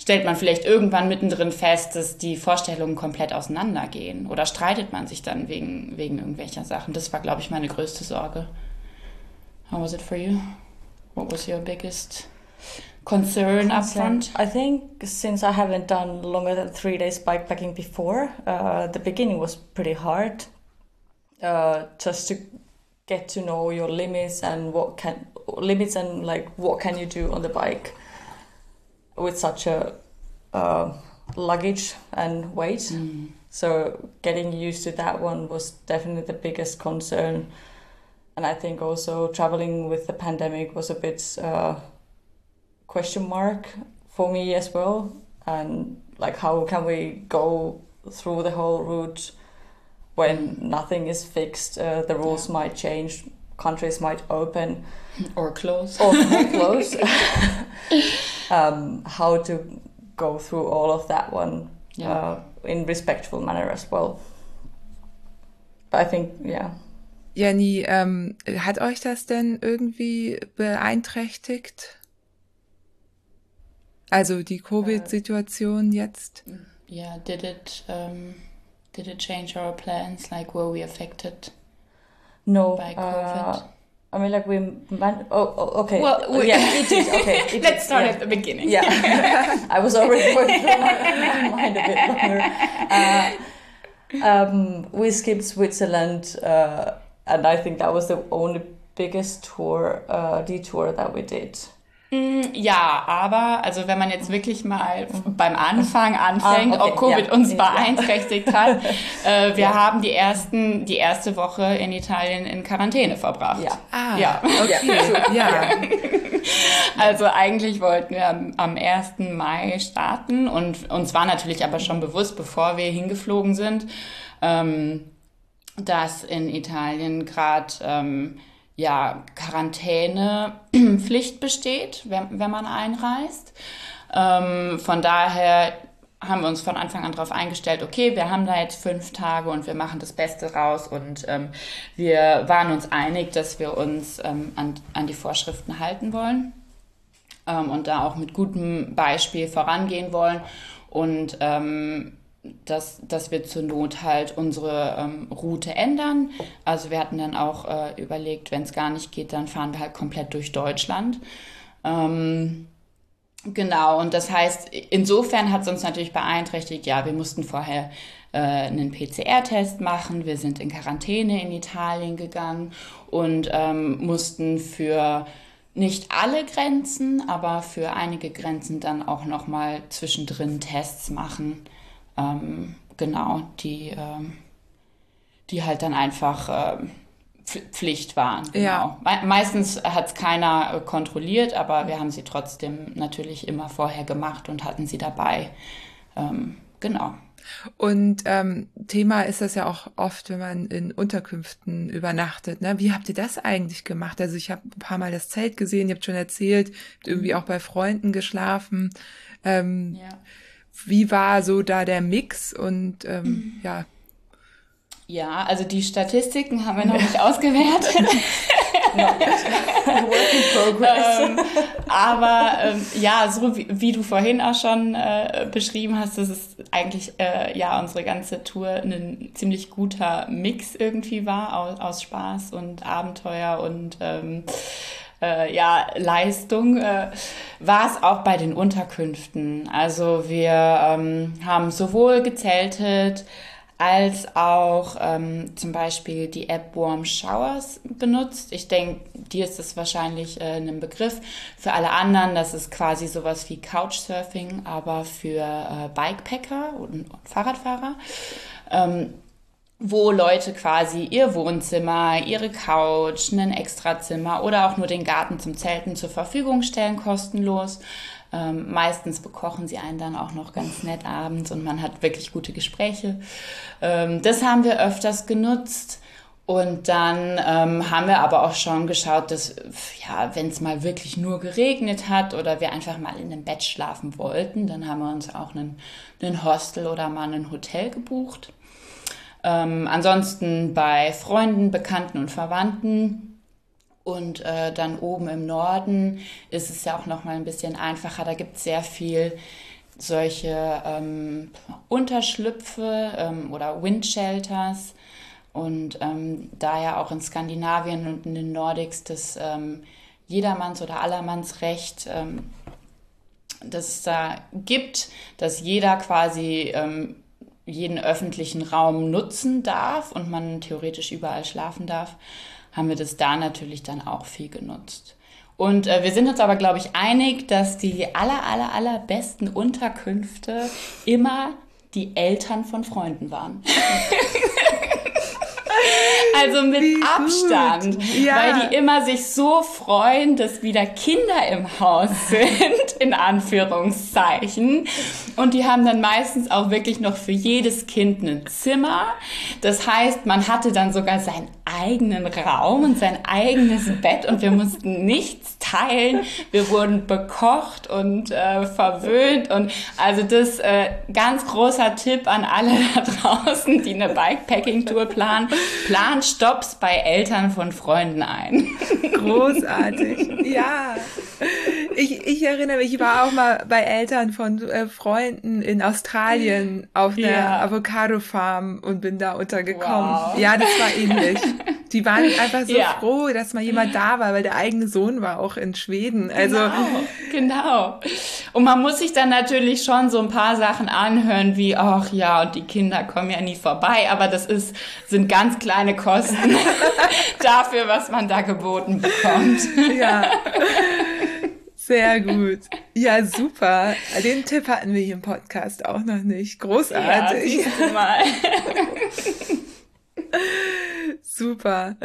stellt man vielleicht irgendwann mittendrin fest, dass die Vorstellungen komplett auseinandergehen oder streitet man sich dann wegen irgendwelcher Sachen. Das war, glaube ich, meine größte Sorge. How was it for you? What was your biggest concern up front? I think since I haven't done longer than 3 days bikepacking before, the beginning was pretty hard. just to get to know your limits and what can you do on the bike with such a luggage and weight. Mm. So getting used to that one was definitely the biggest concern. And I think also traveling with the pandemic was a bit question mark for me as well. And like, how can we go through the whole route when nothing is fixed? The rules might change, countries might open. Or close. How to go through all of that one in respectful manner as well. But I think, Jenny, hat euch das denn irgendwie beeinträchtigt? Also die Covid-Situation jetzt? Yeah, did it change our plans? Like, were we affected by COVID? I mean, like, we... okay. Well, it did. Okay. Let's start at the beginning. Yeah. I was already working through my mind a bit longer. We skipped Switzerland, and I think that was the only biggest detour that we did. Ja, aber, also wenn man jetzt wirklich mal beim Anfang anfängt, ob Covid uns beeinträchtigt hat, wir haben die erste Woche in Italien in Quarantäne verbracht. Ja. Ah, ja. Okay. Ja. Also eigentlich wollten wir am 1. Mai starten und uns war natürlich aber schon bewusst, bevor wir hingeflogen sind, dass in Italien gerade... Quarantänepflicht besteht, wenn man einreist. Von daher haben wir uns von Anfang an darauf eingestellt, okay, wir haben da jetzt 5 Tage und wir machen das Beste raus und wir waren uns einig, dass wir uns an die Vorschriften halten wollen und da auch mit gutem Beispiel vorangehen wollen und dass wir zur Not halt unsere Route ändern. Also wir hatten dann auch überlegt, wenn es gar nicht geht, dann fahren wir halt komplett durch Deutschland. Genau, und das heißt, insofern hat es uns natürlich beeinträchtigt, ja, wir mussten vorher einen PCR-Test machen, wir sind in Quarantäne in Italien gegangen und mussten für nicht alle Grenzen, aber für einige Grenzen dann auch nochmal zwischendrin Tests machen. Genau, die halt dann einfach Pflicht waren. Genau. Ja. Meistens hat es keiner kontrolliert, aber wir haben sie trotzdem natürlich immer vorher gemacht und hatten sie dabei. Genau. Und Thema ist das ja auch oft, wenn man in Unterkünften übernachtet, ne? Wie habt ihr das eigentlich gemacht? Also ich habe ein paar Mal das Zelt gesehen, ihr habt schon erzählt, habt irgendwie auch bei Freunden geschlafen. Wie war so da der Mix und Ja, also die Statistiken haben wir noch nicht ausgewertet. Work in progress. So wie du vorhin auch schon beschrieben hast, das ist eigentlich unsere ganze Tour ein ziemlich guter Mix irgendwie war aus Spaß und Abenteuer und Leistung war es auch bei den Unterkünften. Also wir haben sowohl gezeltet als auch zum Beispiel die App Warm Showers benutzt. Ich denke, dir ist das wahrscheinlich ein Begriff. Für alle anderen, das ist quasi sowas wie Couchsurfing, aber für Bikepacker und Fahrradfahrer. Wo Leute quasi ihr Wohnzimmer, ihre Couch, ein Extrazimmer oder auch nur den Garten zum Zelten zur Verfügung stellen, kostenlos. Meistens bekochen sie einen dann auch noch ganz nett abends und man hat wirklich gute Gespräche. Das haben wir öfters genutzt und dann haben wir aber auch schon geschaut, dass, wenn es mal wirklich nur geregnet hat oder wir einfach mal in einem Bett schlafen wollten, dann haben wir uns auch einen Hostel oder mal ein Hotel gebucht. Ansonsten bei Freunden, Bekannten und Verwandten und dann oben im Norden ist es ja auch nochmal ein bisschen einfacher. Da gibt es sehr viel solche Unterschlüpfe oder Windshelters und da ja auch in Skandinavien und in den Nordics das Jedermanns- oder Allermannsrecht das es da gibt, dass jeder quasi jeden öffentlichen Raum nutzen darf und man theoretisch überall schlafen darf, haben wir das da natürlich dann auch viel genutzt. Und wir sind uns aber, glaube ich, einig, dass die allerbesten Unterkünfte immer die Eltern von Freunden waren. Also mit Abstand, ja. Weil die immer sich so freuen, dass wieder Kinder im Haus sind, in Anführungszeichen. Und die haben dann meistens auch wirklich noch für jedes Kind ein Zimmer. Das heißt, man hatte dann sogar seinen eigenen Raum und sein eigenes Bett und wir mussten nichts teilen. Wir wurden bekocht und verwöhnt. Und also das ganz großer Tipp an alle da draußen, die eine Bikepacking-Tour planen. Plan Stopps bei Eltern von Freunden ein. Großartig, ja. Ich erinnere mich, ich war auch mal bei Eltern von Freunden in Australien auf einer Avocado-Farm und bin da untergekommen. Wow. Ja, das war ähnlich. Die waren einfach so froh, dass mal jemand da war, weil der eigene Sohn war auch in Schweden. Also genau. Und man muss sich dann natürlich schon so ein paar Sachen anhören, wie, ach ja, und die Kinder kommen ja nie vorbei, aber das sind ganz kleine Kosten dafür, was man da geboten bekommt. Ja. Sehr gut. Ja, super. Den Tipp hatten wir hier im Podcast auch noch nicht. Großartig. Ja, siehst du mal. Super.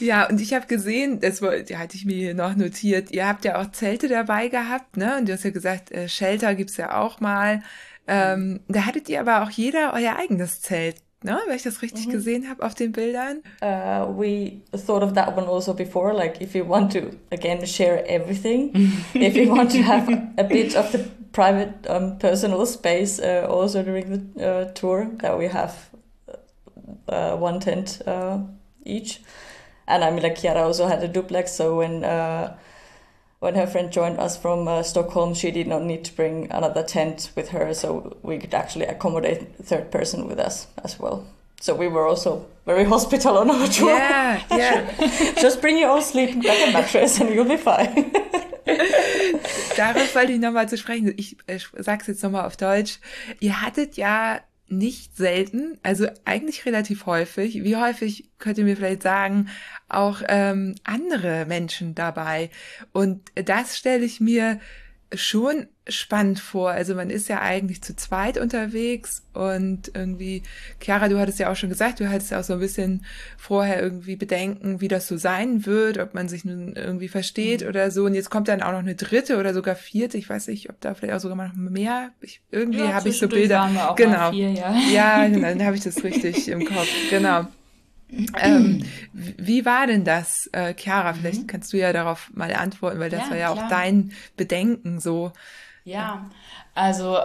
Ja, und ich habe gesehen, das hatte ich mir hier noch notiert, ihr habt ja auch Zelte dabei gehabt, ne? Und du hast ja gesagt, Shelter gibt's ja auch mal. Da hattet ihr aber auch jeder euer eigenes Zelt. No, weil ich das richtig gesehen habe auf den Bildern. We thought of that one also before, like if you want to, again, share everything, if you want to have a bit of the private personal space also during the tour, that we have one tent each. And I mean, like Chiara also had a duplex, so when her friend joined us from Stockholm, she did not need to bring another tent with her, so we could actually accommodate a third person with us as well. So we were also very hospitable on our tour. Yeah, yeah. Just bring your own sleeping bag and mattress and you'll be fine. Darauf wollte ich nochmal zu sprechen. Ich sag's jetzt nochmal auf Deutsch. Ihr hattet ja nicht selten, also eigentlich relativ häufig, wie häufig könnt ihr mir vielleicht sagen, auch andere Menschen dabei. Und das stelle ich mir schon spannend vor. Also man ist ja eigentlich zu zweit unterwegs und irgendwie, Chiara, du hattest ja auch schon gesagt, du hattest ja auch so ein bisschen vorher irgendwie Bedenken, wie das so sein wird, ob man sich nun irgendwie versteht oder so. Und jetzt kommt dann auch noch eine dritte oder sogar vierte, ich weiß nicht, ob da vielleicht auch sogar noch mehr, habe ich so Bilder. Waren wir auch mal vier, ja. Ja, genau, dann habe ich das richtig im Kopf, genau. Wie war denn das, Chiara? Vielleicht kannst du ja darauf mal antworten, weil das war ja klar. Auch dein Bedenken so. Ja, also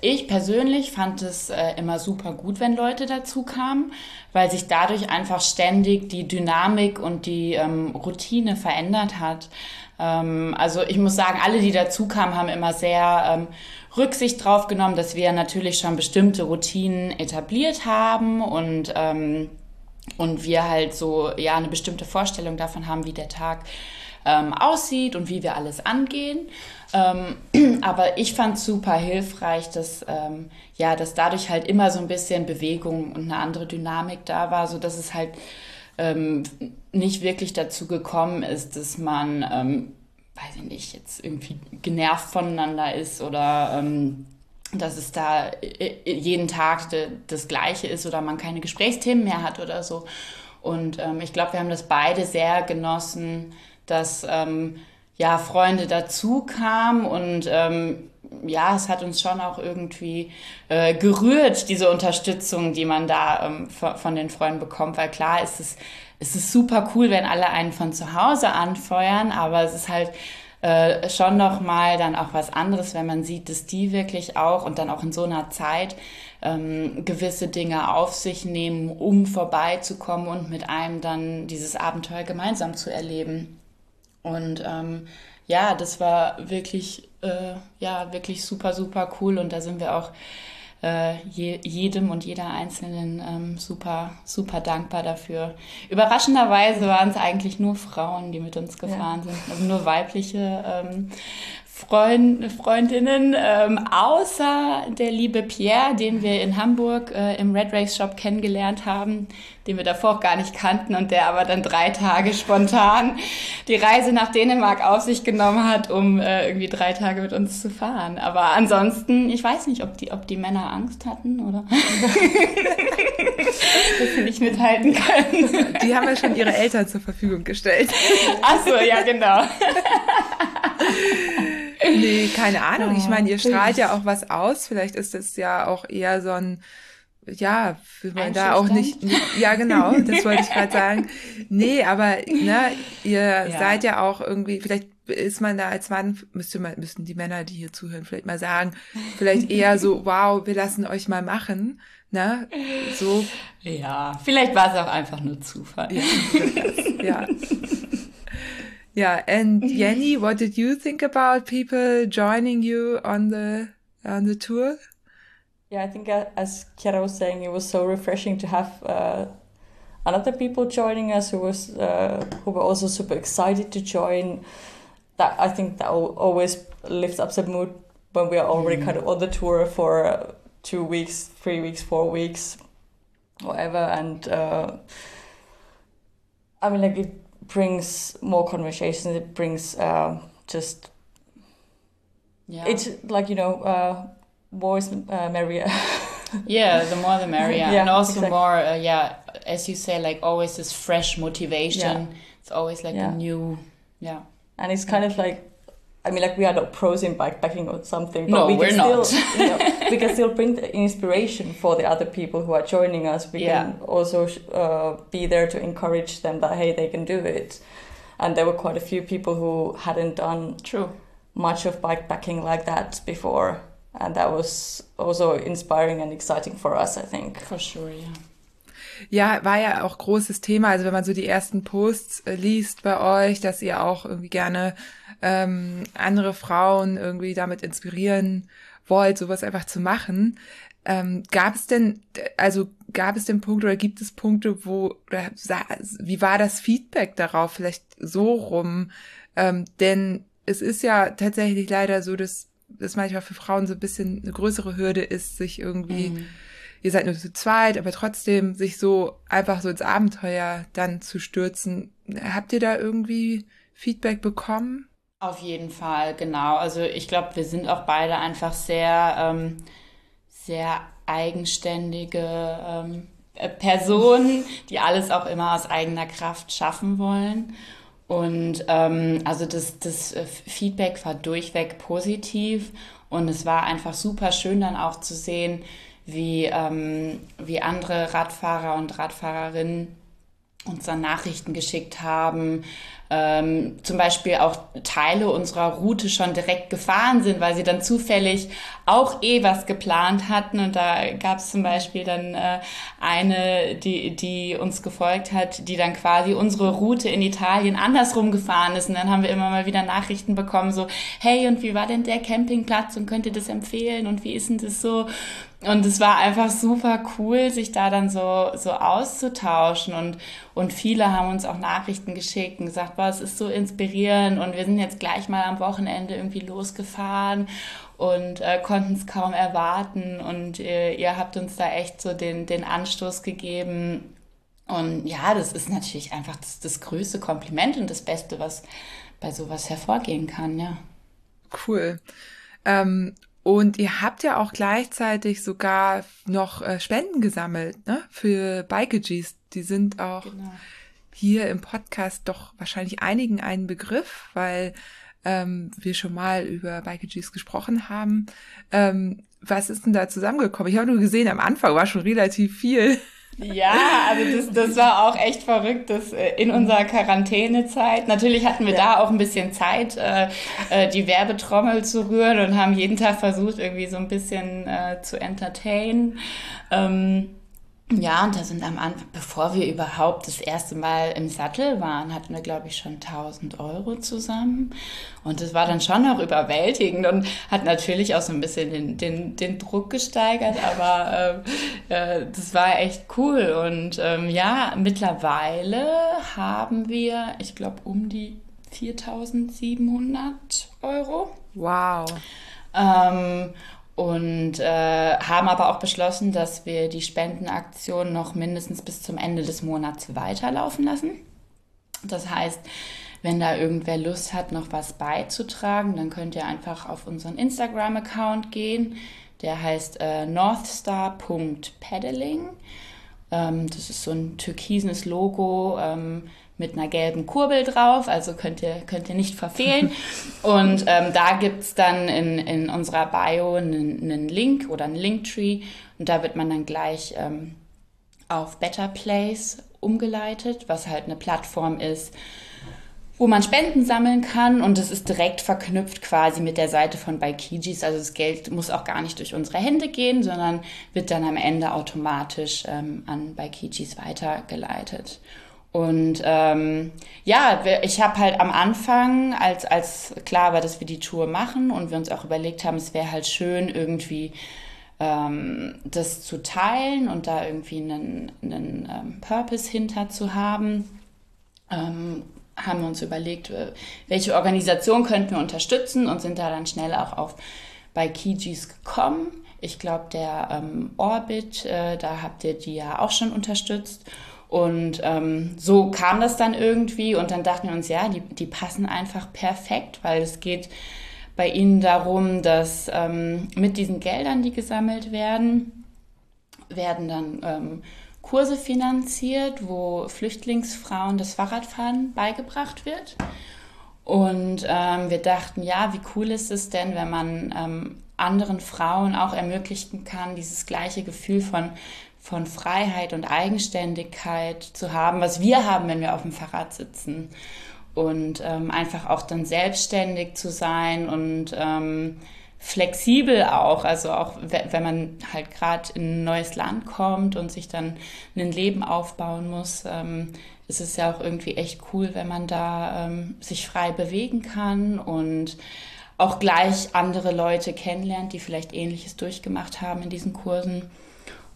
ich persönlich fand es immer super gut, wenn Leute dazu kamen, weil sich dadurch einfach ständig die Dynamik und die Routine verändert hat. Also ich muss sagen, alle, die dazu kamen, haben immer sehr Rücksicht drauf genommen, dass wir natürlich schon bestimmte Routinen etabliert haben und wir halt so eine bestimmte Vorstellung davon haben, wie der Tag aussieht und wie wir alles angehen. Aber ich fand es super hilfreich, dass dadurch halt immer so ein bisschen Bewegung und eine andere Dynamik da war, sodass es halt nicht wirklich dazu gekommen ist, dass man, weiß ich nicht, jetzt irgendwie genervt voneinander ist oder dass es da jeden Tag das Gleiche ist oder man keine Gesprächsthemen mehr hat oder so. Und ich glaube, wir haben das beide sehr genossen, dass Freunde dazu kamen und es hat uns schon auch irgendwie gerührt, diese Unterstützung, die man da von den Freunden bekommt, weil klar ist es ist super cool, wenn alle einen von zu Hause anfeuern, aber es ist halt schon nochmal dann auch was anderes, wenn man sieht, dass die wirklich auch und dann auch in so einer Zeit gewisse Dinge auf sich nehmen, um vorbeizukommen und mit einem dann dieses Abenteuer gemeinsam zu erleben. Und das war wirklich, wirklich super, super cool und da sind wir auch jedem und jeder Einzelnen super, super dankbar dafür. Überraschenderweise waren es eigentlich nur Frauen, die mit uns gefahren sind, also nur weibliche Freundinnen, außer der liebe Pierre, den wir in Hamburg im Red Race Shop kennengelernt haben, den wir davor auch gar nicht kannten und der aber dann 3 Tage spontan die Reise nach Dänemark auf sich genommen hat, um irgendwie 3 Tage mit uns zu fahren. Aber ansonsten, ich weiß nicht, ob die Männer Angst hatten oder dass sie nicht mithalten können. Die haben ja schon ihre Eltern zur Verfügung gestellt. Ach so, ja genau. Nee, keine Ahnung. Ich meine, ihr strahlt ja auch was aus. Vielleicht ist das ja auch eher so ein, ja, will man da auch nicht, ja genau, das wollte ich gerade sagen. Nee, aber ne, ihr seid ja auch irgendwie, vielleicht ist man da als Mann, müssen die Männer, die hier zuhören, vielleicht mal sagen, vielleicht eher so, wow, wir lassen euch mal machen, ne, so. Ja, vielleicht war es auch einfach nur Zufall. Ja, ja. Yeah, and Jenny, what did you think about people joining you on the tour? Yeah, I think as Chiara was saying, it was so refreshing to have another people joining us who were also super excited to join. That I think that always lifts up the mood when we are already kind of on the tour for 2 weeks, 3 weeks, 4 weeks, whatever. And I mean, like it brings more conversations, it brings it's like, you know, more is merrier. Yeah, the more the merrier. Yeah, and also exactly. More, as you say, like always this fresh motivation. Yeah. It's always like a new, And it's kind of like, I mean, like we are not pros in bikepacking or something. But no, we're still not. You know, we can still bring the inspiration for the other people who are joining us. We can also be there to encourage them that, hey, they can do it. And there were quite a few people who hadn't done much of bikepacking like that before. And that was also inspiring and exciting for us, I think. For sure, yeah. Ja, war ja auch großes Thema. Also wenn man so die ersten Posts liest bei euch, dass ihr auch irgendwie gerne andere Frauen irgendwie damit inspirieren wollt, sowas einfach zu machen. Gab es denn Punkte oder gibt es Punkte, wie war das Feedback darauf? Vielleicht so rum. Denn es ist ja tatsächlich leider so, dass das manchmal für Frauen so ein bisschen eine größere Hürde ist, sich irgendwie... Ihr seid nur zu zweit, aber trotzdem sich so einfach so ins Abenteuer dann zu stürzen. Habt ihr da irgendwie Feedback bekommen? Auf jeden Fall, genau. Also ich glaube, wir sind auch beide einfach sehr, sehr eigenständige Personen, die alles auch immer aus eigener Kraft schaffen wollen. Und also das Feedback war durchweg positiv und es war einfach super schön dann auch zu sehen, wie andere Radfahrer und Radfahrerinnen uns dann Nachrichten geschickt haben, zum Beispiel auch Teile unserer Route schon direkt gefahren sind, weil sie dann zufällig auch was geplant hatten. Und da gab es zum Beispiel dann eine, die uns gefolgt hat, die dann quasi unsere Route in Italien andersrum gefahren ist. Und dann haben wir immer mal wieder Nachrichten bekommen, so, hey, und wie war denn der Campingplatz und könnt ihr das empfehlen und wie ist denn das so? Und es war einfach super cool, sich da dann so auszutauschen und viele haben uns auch Nachrichten geschickt und gesagt, boah, es ist so inspirierend und wir sind jetzt gleich mal am Wochenende irgendwie losgefahren und konnten es kaum erwarten und ihr habt uns da echt so den Anstoß gegeben und ja, das ist natürlich einfach das größte Kompliment und das Beste, was bei sowas hervorgehen kann, ja. Cool. Und ihr habt ja auch gleichzeitig sogar noch Spenden gesammelt, ne? Für Baikijis. Die sind auch hier im Podcast doch wahrscheinlich einigen einen Begriff, weil wir schon mal über Baikijis gesprochen haben. Was ist denn da zusammengekommen? Ich habe nur gesehen, am Anfang war schon relativ viel. Ja, also das war auch echt verrückt, dass in unserer Quarantänezeit, natürlich hatten wir da auch ein bisschen Zeit, die Werbetrommel zu rühren und haben jeden Tag versucht, irgendwie so ein bisschen zu entertainen. Ja, und da sind am Anfang, bevor wir überhaupt das erste Mal im Sattel waren, hatten wir, glaube ich, schon 1.000 Euro zusammen. Und das war dann schon noch überwältigend und hat natürlich auch so ein bisschen den Druck gesteigert, aber das war echt cool. Und mittlerweile haben wir, ich glaube, um die 4.700 Euro Wow. Und haben aber auch beschlossen, dass wir die Spendenaktion noch mindestens bis zum Ende des Monats weiterlaufen lassen. Das heißt, wenn da irgendwer Lust hat, noch was beizutragen, dann könnt ihr einfach auf unseren Instagram-Account gehen. Der heißt northstar.pedaling. Das ist so ein türkises Logo mit einer gelben Kurbel drauf, also könnt ihr nicht verfehlen. Und da gibt es dann in unserer Bio einen Link oder einen Linktree. Und da wird man dann gleich auf Better Place umgeleitet, was halt eine Plattform ist, wo man Spenden sammeln kann. Und das ist direkt verknüpft quasi mit der Seite von Baikijis. Also das Geld muss auch gar nicht durch unsere Hände gehen, sondern wird dann am Ende automatisch an Baikijis weitergeleitet. Und ich habe halt am Anfang, als klar war, dass wir die Tour machen und wir uns auch überlegt haben, es wäre halt schön, irgendwie das zu teilen und da irgendwie einen Purpose hinter zu haben, haben wir uns überlegt, welche Organisation könnten wir unterstützen, und sind da dann schnell auch auf Baikijis gekommen. Ich glaube, der Orbit, da habt ihr die ja auch schon unterstützt. Und so kam das dann irgendwie, und dann dachten wir uns, ja, die passen einfach perfekt, weil es geht bei ihnen darum, dass mit diesen Geldern, die gesammelt werden, dann Kurse finanziert, wo Flüchtlingsfrauen das Fahrradfahren beigebracht wird. Und wir dachten, ja, wie cool ist es denn, wenn man anderen Frauen auch ermöglichen kann, dieses gleiche Gefühl von Freiheit und Eigenständigkeit zu haben, was wir haben, wenn wir auf dem Fahrrad sitzen. Und einfach auch dann selbstständig zu sein und flexibel auch. Also auch wenn man halt gerade in ein neues Land kommt und sich dann ein Leben aufbauen muss, ist es ja auch irgendwie echt cool, wenn man da sich frei bewegen kann und auch gleich andere Leute kennenlernt, die vielleicht Ähnliches durchgemacht haben in diesen Kursen.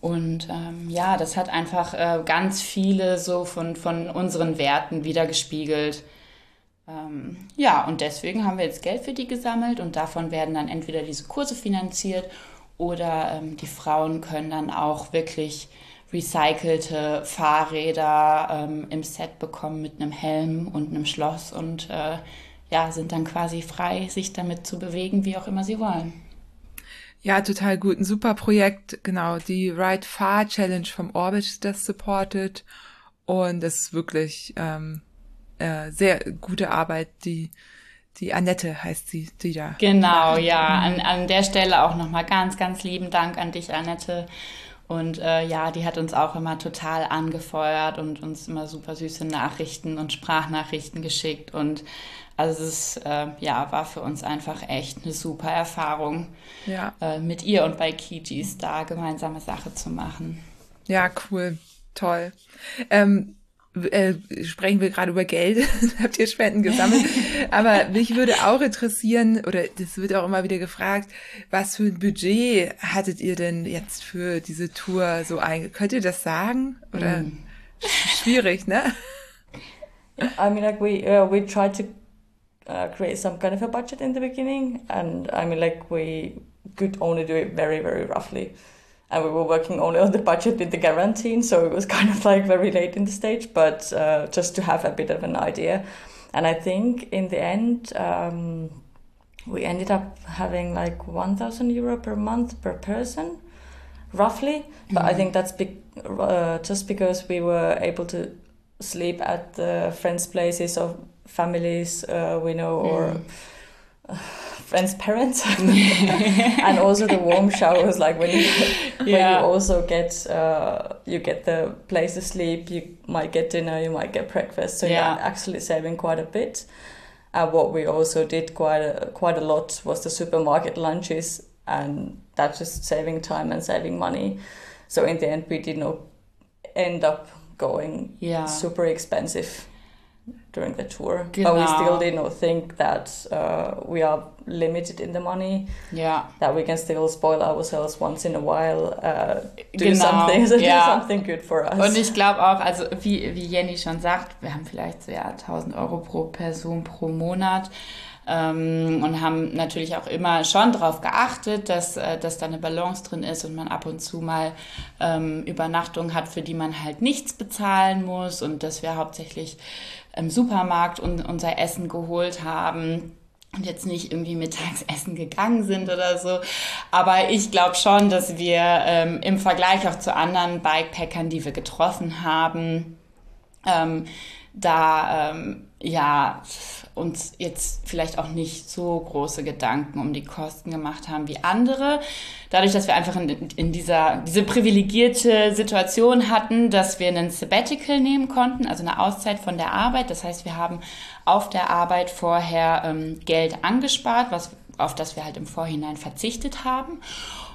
Und das hat einfach ganz viele so von unseren Werten wiedergespiegelt. Und deswegen haben wir jetzt Geld für die gesammelt, und davon werden dann entweder diese Kurse finanziert oder die Frauen können dann auch wirklich recycelte Fahrräder im Set bekommen mit einem Helm und einem Schloss und sind dann quasi frei, sich damit zu bewegen, wie auch immer sie wollen. Ja, total gut. Ein super Projekt, genau. Die Ride Far Challenge vom Orbit, das supportet. Und das ist wirklich sehr gute Arbeit, die Annette heißt sie, die da. Genau, ja. An der Stelle auch nochmal ganz, ganz lieben Dank an dich, Annette. Und die hat uns auch immer total angefeuert und uns immer super süße Nachrichten und Sprachnachrichten geschickt. Und also es war für uns einfach echt eine super Erfahrung, mit ihr und Baikijis da gemeinsame Sache zu machen. Ja, cool, toll. Sprechen wir gerade über Geld, habt ihr Spenden gesammelt, aber mich würde auch interessieren, oder das wird auch immer wieder gefragt, was für ein Budget hattet ihr denn jetzt für diese Tour so könnt ihr das sagen? Oder schwierig, ne? I mean, like we tried to create some kind of a budget in the beginning, and I mean, like we could only do it very, very roughly. And we were working only on the budget with the quarantine, so it was kind of like very late in the stage, but just to have a bit of an idea. And I think in the end, we ended up having like 1,000 euro per month per person, roughly. Mm-hmm. But I think that's just because we were able to sleep at the friends' places of families we know, or... friends' parents. And also the warm showers, like when you also get you get the place to sleep, you might get dinner, you might get breakfast, so you're actually saving quite a bit. And what we also did quite a lot was the supermarket lunches, and that's just saving time and saving money. So in the end we did not end up going super expensive during the tour. Genau. But we still did not think that we are limited in the money, that we can still spoil ourselves once in a while, do something good for us. Und ich glaube auch, also wie Jenny schon sagt, wir haben vielleicht so 1.000 Euro pro Person pro Monat und haben natürlich auch immer schon darauf geachtet, dass da eine Balance drin ist und man ab und zu mal Übernachtungen hat, für die man halt nichts bezahlen muss, und dass wir hauptsächlich im Supermarkt unser Essen geholt haben und jetzt nicht irgendwie mittags essen gegangen sind oder so. Aber ich glaube schon, dass wir im Vergleich auch zu anderen Bikepackern, die wir getroffen haben, uns jetzt vielleicht auch nicht so große Gedanken um die Kosten gemacht haben wie andere. Dadurch, dass wir einfach in diese privilegierte Situation hatten, dass wir einen Sabbatical nehmen konnten, also eine Auszeit von der Arbeit. Das heißt, wir haben auf der Arbeit vorher Geld angespart, auf das wir halt im Vorhinein verzichtet haben.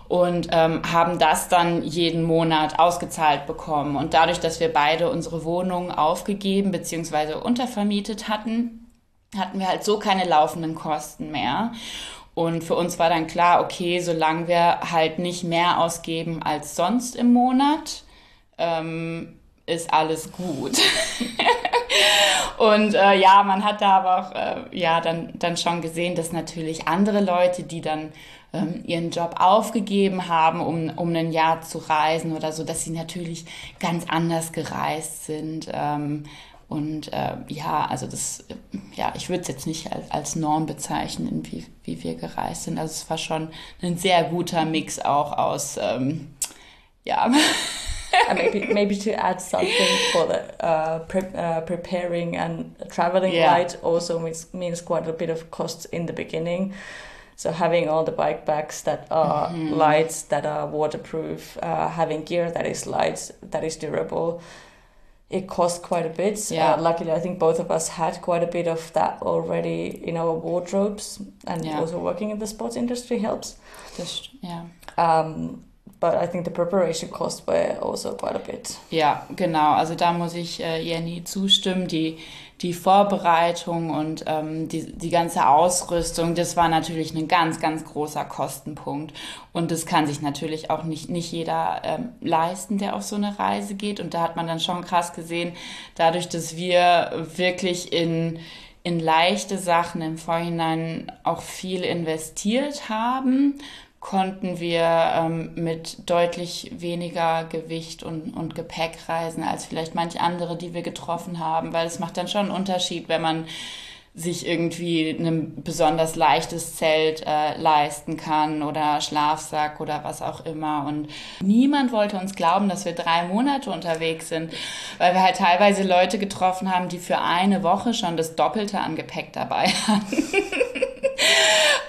Und haben das dann jeden Monat ausgezahlt bekommen. Und dadurch, dass wir beide unsere Wohnungen aufgegeben bzw. untervermietet hatten, hatten wir halt so keine laufenden Kosten mehr. Und für uns war dann klar, okay, solange wir halt nicht mehr ausgeben als sonst im Monat, ist alles gut. Und man hat da aber auch dann schon gesehen, dass natürlich andere Leute, die dann ihren Job aufgegeben haben, um ein Jahr zu reisen oder so, dass sie natürlich ganz anders gereist sind. Ich würde es jetzt nicht als Norm bezeichnen, wie wir gereist sind. Also es war schon ein sehr guter Mix auch aus, maybe to add something for the preparing and traveling, right, also means quite a bit of costs in the beginning. So having all the bike bags that are light, that are waterproof, having gear that is light, that is durable, it costs quite a bit. Yeah. Luckily, I think both of us had quite a bit of that already in our wardrobes, and also working in the sports industry helps. But I think the preparation costs were also quite a bit. Ja, genau. Also da muss ich Jenny zustimmen. Die Vorbereitung und die ganze Ausrüstung, das war natürlich ein ganz, ganz großer Kostenpunkt. Und das kann sich natürlich auch nicht jeder leisten, der auf so eine Reise geht. Und da hat man dann schon krass gesehen, dadurch, dass wir wirklich in leichte Sachen im Vorhinein auch viel investiert haben, konnten wir mit deutlich weniger Gewicht und Gepäck reisen als vielleicht manch andere, die wir getroffen haben, weil es macht dann schon einen Unterschied, wenn man sich irgendwie ein besonders leichtes Zelt leisten kann oder Schlafsack oder was auch immer. Und niemand wollte uns glauben, dass wir 3 Monate unterwegs sind, weil wir halt teilweise Leute getroffen haben, die für eine Woche schon das Doppelte an Gepäck dabei hatten.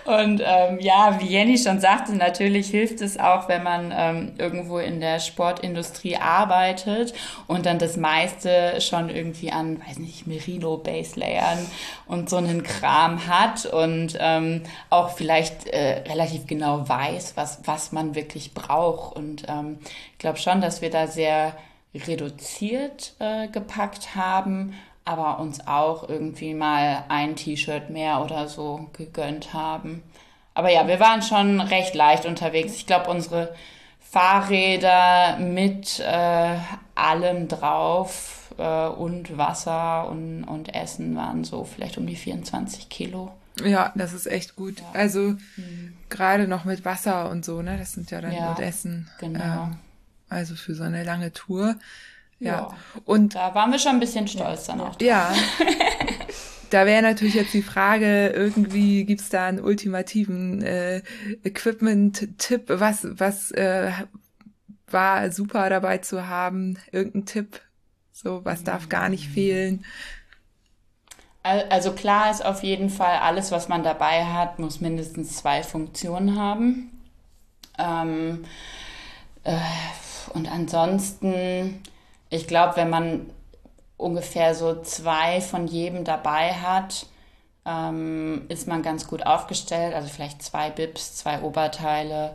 Und wie Jenny schon sagte, natürlich hilft es auch, wenn man irgendwo in der Sportindustrie arbeitet und dann das meiste schon irgendwie an, weiß nicht, Merino-Base-Layern und so einen Kram hat und auch vielleicht relativ genau weiß, was man wirklich braucht. Und ich glaube schon, dass wir da sehr reduziert gepackt haben, aber uns auch irgendwie mal ein T-Shirt mehr oder so gegönnt haben. Aber ja, wir waren schon recht leicht unterwegs. Ich glaube, unsere Fahrräder mit allem drauf und Wasser und Essen waren so vielleicht um die 24 Kilo. Ja, das ist echt gut. Ja. Also gerade noch mit Wasser und so, ne? Das sind ja dann mit Essen. Genau. Also für so eine lange Tour. Ja, und da waren wir schon ein bisschen stolz dann auch drauf. Ja, da wäre natürlich jetzt die Frage, irgendwie gibt's da einen ultimativen Equipment-Tipp, was war super dabei zu haben, irgendein Tipp, so was darf gar nicht fehlen. Also klar ist auf jeden Fall, alles, was man dabei hat, muss mindestens 2 Funktionen haben. Und ansonsten... Ich glaube, wenn man ungefähr so 2 von jedem dabei hat, ist man ganz gut aufgestellt. Also vielleicht 2 Bips, 2 Oberteile.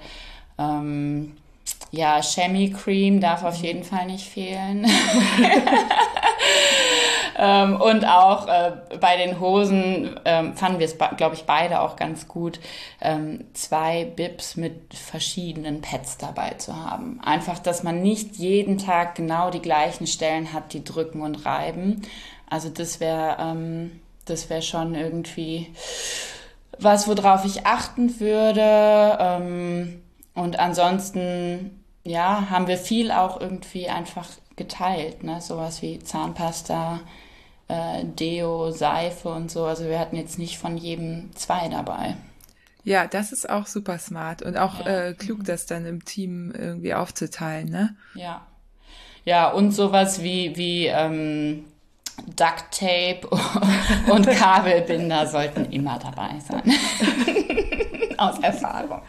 Chamois-Cream darf auf jeden Fall nicht fehlen. Und auch bei den Hosen fanden wir es, glaube ich, beide auch ganz gut, 2 Bips mit verschiedenen Pads dabei zu haben. Einfach, dass man nicht jeden Tag genau die gleichen Stellen hat, die drücken und reiben. Also das wäre schon irgendwie was, worauf ich achten würde. Und ansonsten, ja, haben wir viel auch irgendwie einfach geteilt, ne? Sowas wie Zahnpasta, Deo, Seife und so. Also wir hatten jetzt nicht von jedem zwei dabei. Ja, das ist auch super smart und auch ja, klug, das dann im Team irgendwie aufzuteilen, ne? Ja. Ja, und sowas wie Duct Tape und Kabelbinder sollten immer dabei sein. Aus Erfahrung.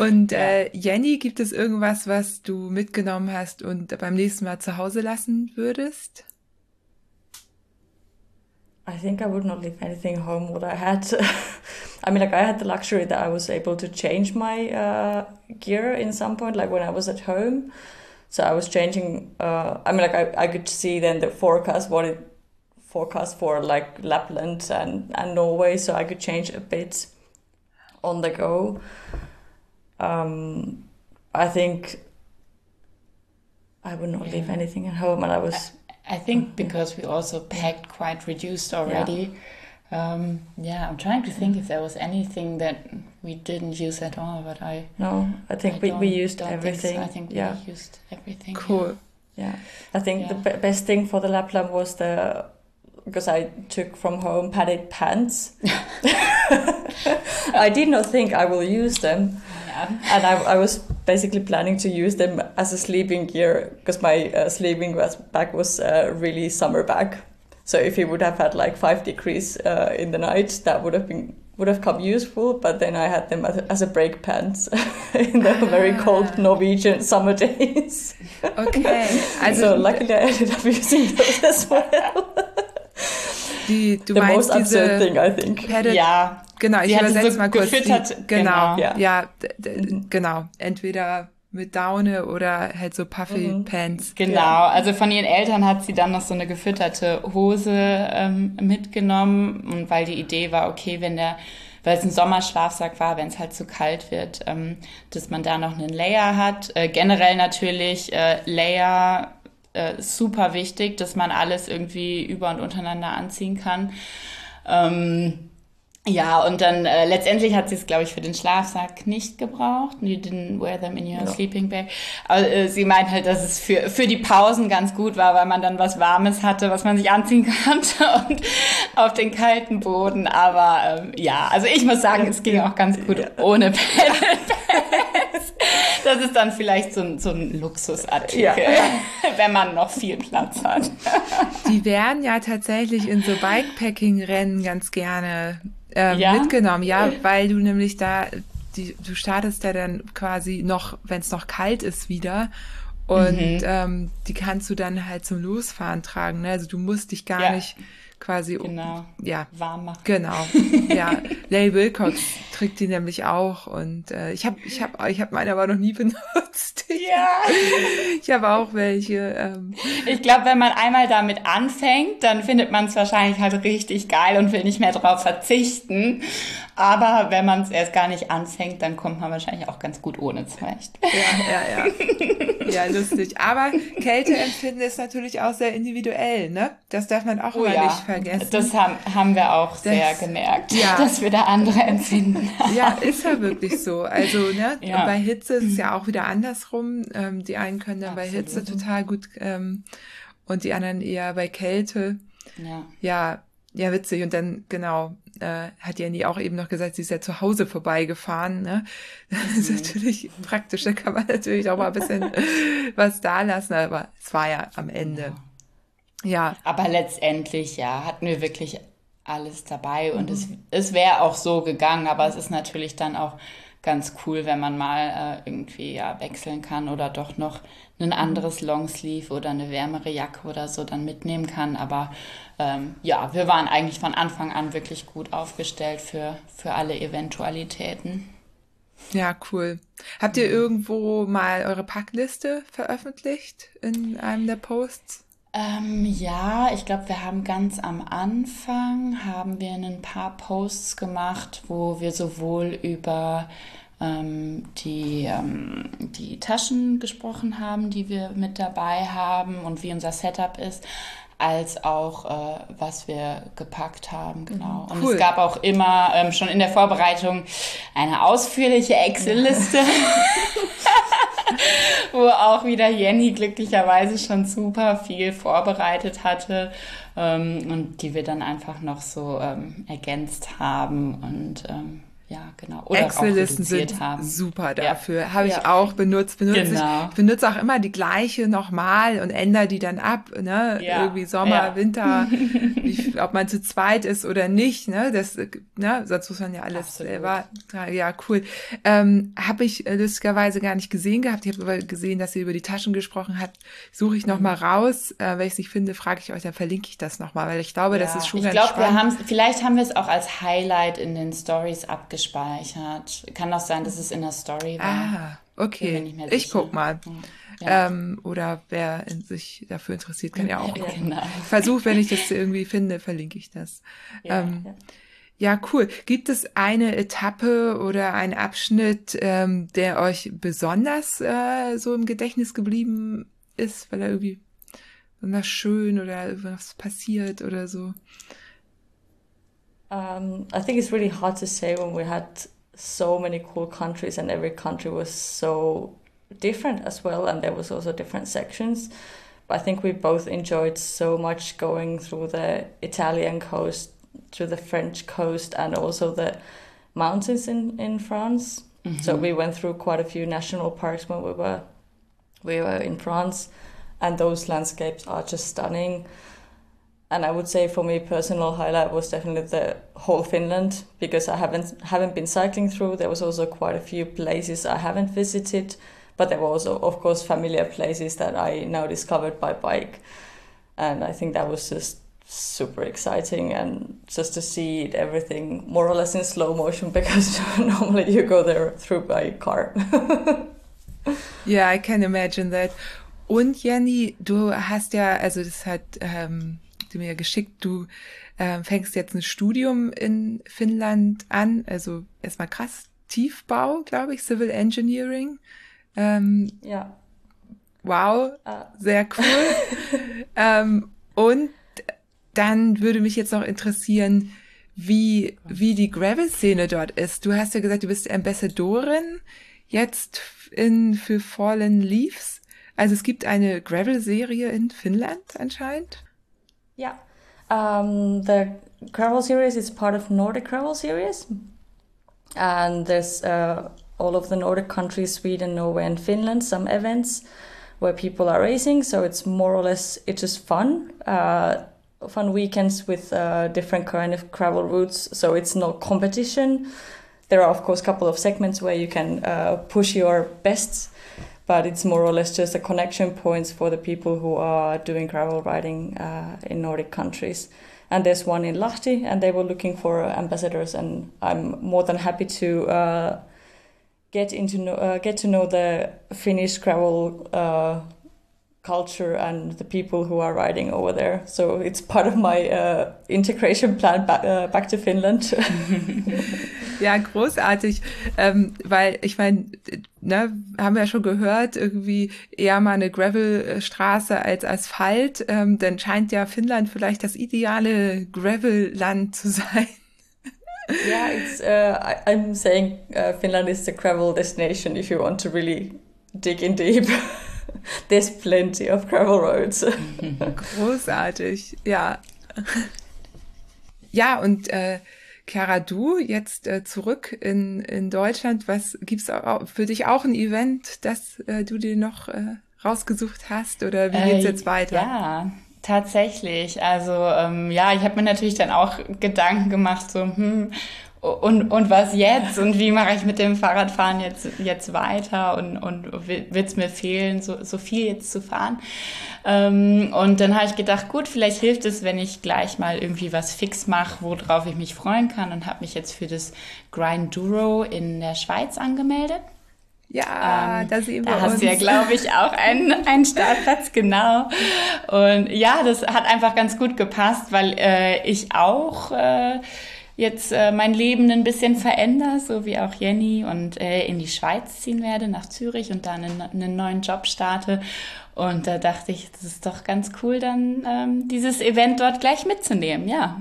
Und Jenny, gibt es irgendwas, was du mitgenommen hast und beim nächsten Mal zu Hause lassen würdest? I think I would not leave anything home what I had. I mean, like, I had the luxury that I was able to change my gear in some point, like when I was at home. So I was changing, I could see then the forecast, what it forecast for, like, Lapland and Norway, so I could change a bit on the go. I think I would not leave anything at home, and I was... I think because we also packed quite reduced already. Yeah. I'm trying to think if there was anything that we didn't use at all, but I think we used everything. Cool. Yeah. I think the best thing for the Lapland was because I took from home padded pants. I did not think I will use them. Yeah. And I was basically planning to use them as a sleeping gear because my sleeping bag was really summer bag. So if it would have had like 5 degrees in the night, that would have come useful. But then I had them as a break pants in the very cold Norwegian summer days. Okay. So luckily I ended up using those as well. Du meinst diese Padded, ja, genau, ich übersetze so mal kurz. Genau, entweder mit Daune oder halt so Puffy Pants. Genau, ja. Also von ihren Eltern hat sie dann noch so eine gefütterte Hose mitgenommen, und weil die Idee war, okay, weil es ein Sommerschlafsack war, wenn es halt zu kalt wird, dass man da noch einen Layer hat. Generell natürlich Layer, super wichtig, dass man alles irgendwie über und untereinander anziehen kann. Und dann letztendlich hat sie es, glaube ich, für den Schlafsack nicht gebraucht. You didn't wear them in your sleeping bag. Aber sie meint halt, dass es für die Pausen ganz gut war, weil man dann was Warmes hatte, was man sich anziehen konnte und auf den kalten Boden. Aber also ich muss sagen, es ging auch ganz gut ohne Paddle-Pads. Das ist dann vielleicht so ein Luxusartikel, wenn man noch viel Platz hat. Die werden ja tatsächlich in so Bikepacking-Rennen ganz gerne mitgenommen, weil du nämlich du startest ja dann quasi noch, wenn es noch kalt ist wieder, und die kannst du dann halt zum Losfahren tragen, ne? Also du musst dich gar nicht quasi warm machen. Genau, ja. Lay Wilcox trägt die nämlich auch, und ich habe meine aber noch nie benutzt. Ja. Ich habe auch welche. Ich glaube, wenn man einmal damit anfängt, dann findet man es wahrscheinlich halt richtig geil und will nicht mehr drauf verzichten. Aber wenn man es erst gar nicht anfängt, dann kommt man wahrscheinlich auch ganz gut ohne zurecht. Ja. Ja, lustig. Aber Kälteempfinden ist natürlich auch sehr individuell, ne? Das darf man auch mal nicht vergessen. Das haben wir auch sehr gemerkt, dass wir da andere empfinden. Ja, ist ja wirklich so. Also, ne? Und bei Hitze ist es ja auch wieder andersrum. Die einen können dann bei Hitze total gut und die anderen eher bei Kälte. Ja, witzig. Und dann, genau, hat Jenny auch eben noch gesagt, sie ist ja zu Hause vorbeigefahren, ne? Das ist natürlich praktisch, da kann man natürlich auch mal ein bisschen was da lassen, aber es war ja am Ende. Ja. Aber letztendlich, hatten wir wirklich alles dabei, und es wäre auch so gegangen, aber es ist natürlich dann auch ganz cool, wenn man mal irgendwie wechseln kann oder doch noch ein anderes Longsleeve oder eine wärmere Jacke oder so dann mitnehmen kann. Aber wir waren eigentlich von Anfang an wirklich gut aufgestellt für alle Eventualitäten. Ja, cool. Habt ihr irgendwo mal eure Packliste veröffentlicht in einem der Posts? Ich glaube, wir haben ganz am Anfang ein paar Posts gemacht, wo wir sowohl über die Taschen gesprochen haben, die wir mit dabei haben und wie unser Setup ist, als auch was wir gepackt haben, genau. Und cool. Es gab auch immer schon in der Vorbereitung eine ausführliche Excel-Liste, wo auch wieder Jenny glücklicherweise schon super viel vorbereitet hatte und die wir dann einfach noch so ergänzt haben und ja, genau. Oder Excel-Listen sind haben. Super dafür. Ja. Habe ich auch benutzt. Ich benutze auch immer die gleiche nochmal und ändere die dann ab. Ne? Ja. Irgendwie Sommer, Winter, ob man zu zweit ist oder nicht. Ne? Das, ne? Sonst muss man ja alles selber. Ja, cool. Habe ich lustigerweise gar nicht gesehen gehabt. Ich habe aber gesehen, dass ihr über die Taschen gesprochen habt. Suche ich nochmal raus. Wenn ich es nicht finde, frage ich euch, dann verlinke ich das nochmal, weil ich glaube, das ist schon ganz spannend. Vielleicht haben wir es auch als Highlight in den Stories abgeschrieben. Gespeichert. Kann auch sein, dass es in der Story war. Ah, okay. Ich guck mal. Ja. Oder wer sich dafür interessiert, kann ja auch gucken. Genau. Versuch, wenn ich das irgendwie finde, verlinke ich das. Ja, cool. Gibt es eine Etappe oder einen Abschnitt, der euch besonders so im Gedächtnis geblieben ist, weil er irgendwie besonders schön oder irgendwas passiert oder so? I think it's really hard to say when we had so many cool countries and every country was so different as well, and there was also different sections. But I think we both enjoyed so much going through the Italian coast, through the French coast, and also the mountains in France. Mm-hmm. So we went through quite a few national parks when we were in France, and those landscapes are just stunning. And I would say for me, personal highlight was definitely the whole Finland, because I haven't been cycling through. There was also quite a few places I haven't visited, but there were also, of course, familiar places that I now discovered by bike. And I think that was just super exciting, and just to see everything more or less in slow motion, because normally you go there through by car. Yeah, I can imagine that. Und Jenny, du hast ja, also das hat... du mir geschickt, du fängst jetzt ein Studium in Finnland an, also erstmal krass, Tiefbau, glaube ich, Civil Engineering. Ja. Wow, sehr cool. Und dann würde mich jetzt noch interessieren, wie die Gravel-Szene dort ist. Du hast ja gesagt, du bist Ambassadorin jetzt für Fallen Leaves. Also es gibt eine Gravel-Serie in Finnland anscheinend. Yeah, the gravel series is part of Nordic gravel series, and there's all of the Nordic countries, Sweden, Norway and Finland, some events where people are racing, so it's more or less, it's just fun weekends with different kind of gravel routes, so it's no competition. There are of course a couple of segments where you can push your best, but it's more or less just a connection points for the people who are doing gravel riding in Nordic countries. And there's one in Lahti, and they were looking for ambassadors, and I'm more than happy to get to know the Finnish gravel culture and the people who are riding over there. So it's part of my integration plan back to Finland. Ja, großartig, weil ich meine, ne, haben wir ja schon gehört, irgendwie eher mal eine Gravelstraße als Asphalt, dann scheint ja Finnland vielleicht das ideale Gravel-Land zu sein. Yeah, it's, I'm saying Finland is the gravel destination if you want to really dig in deep. There's plenty of gravel roads. Großartig, ja. Ja, und Chiara, du jetzt zurück in Deutschland. Was gibt's für dich auch ein Event, das du dir noch rausgesucht hast? Oder wie geht's jetzt weiter? Ja, tatsächlich. Also ja, ich habe mir natürlich dann auch Gedanken gemacht, so und was jetzt? Und wie mache ich mit dem Fahrradfahren jetzt weiter? Und wird's mir fehlen, so viel jetzt zu fahren? Und dann habe ich gedacht, gut, vielleicht hilft es, wenn ich gleich mal irgendwie was fix mache, worauf ich mich freuen kann, und habe mich jetzt für das Grinduro in der Schweiz angemeldet. Ja, da sehen wir uns. Da hast du ja, glaube ich, auch einen Startplatz, genau. Und ja, das hat einfach ganz gut gepasst, weil ich auch jetzt mein Leben ein bisschen verändere, so wie auch Jenny, und in die Schweiz ziehen werde, nach Zürich, und da einen neuen Job starte. Und da dachte ich, das ist doch ganz cool, dann dieses Event dort gleich mitzunehmen, ja.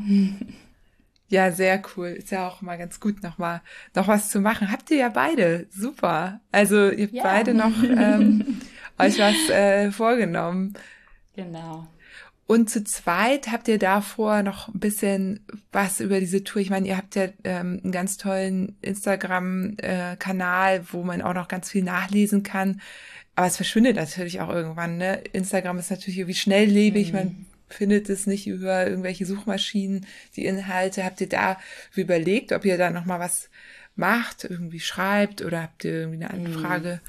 Ja, sehr cool. Ist ja auch mal ganz gut, nochmal noch was zu machen. Habt ihr ja beide, super. Also ihr habt beide noch euch was vorgenommen. Genau. Und zu zweit habt ihr davor noch ein bisschen was über diese Tour. Ich meine, ihr habt ja einen ganz tollen Instagram-Kanal, wo man auch noch ganz viel nachlesen kann. Aber es verschwindet natürlich auch irgendwann, ne? Instagram ist natürlich irgendwie schnelllebig, man findet es nicht über irgendwelche Suchmaschinen, die Inhalte. Habt ihr da überlegt, ob ihr da nochmal was macht, irgendwie schreibt, oder habt ihr irgendwie eine Anfrage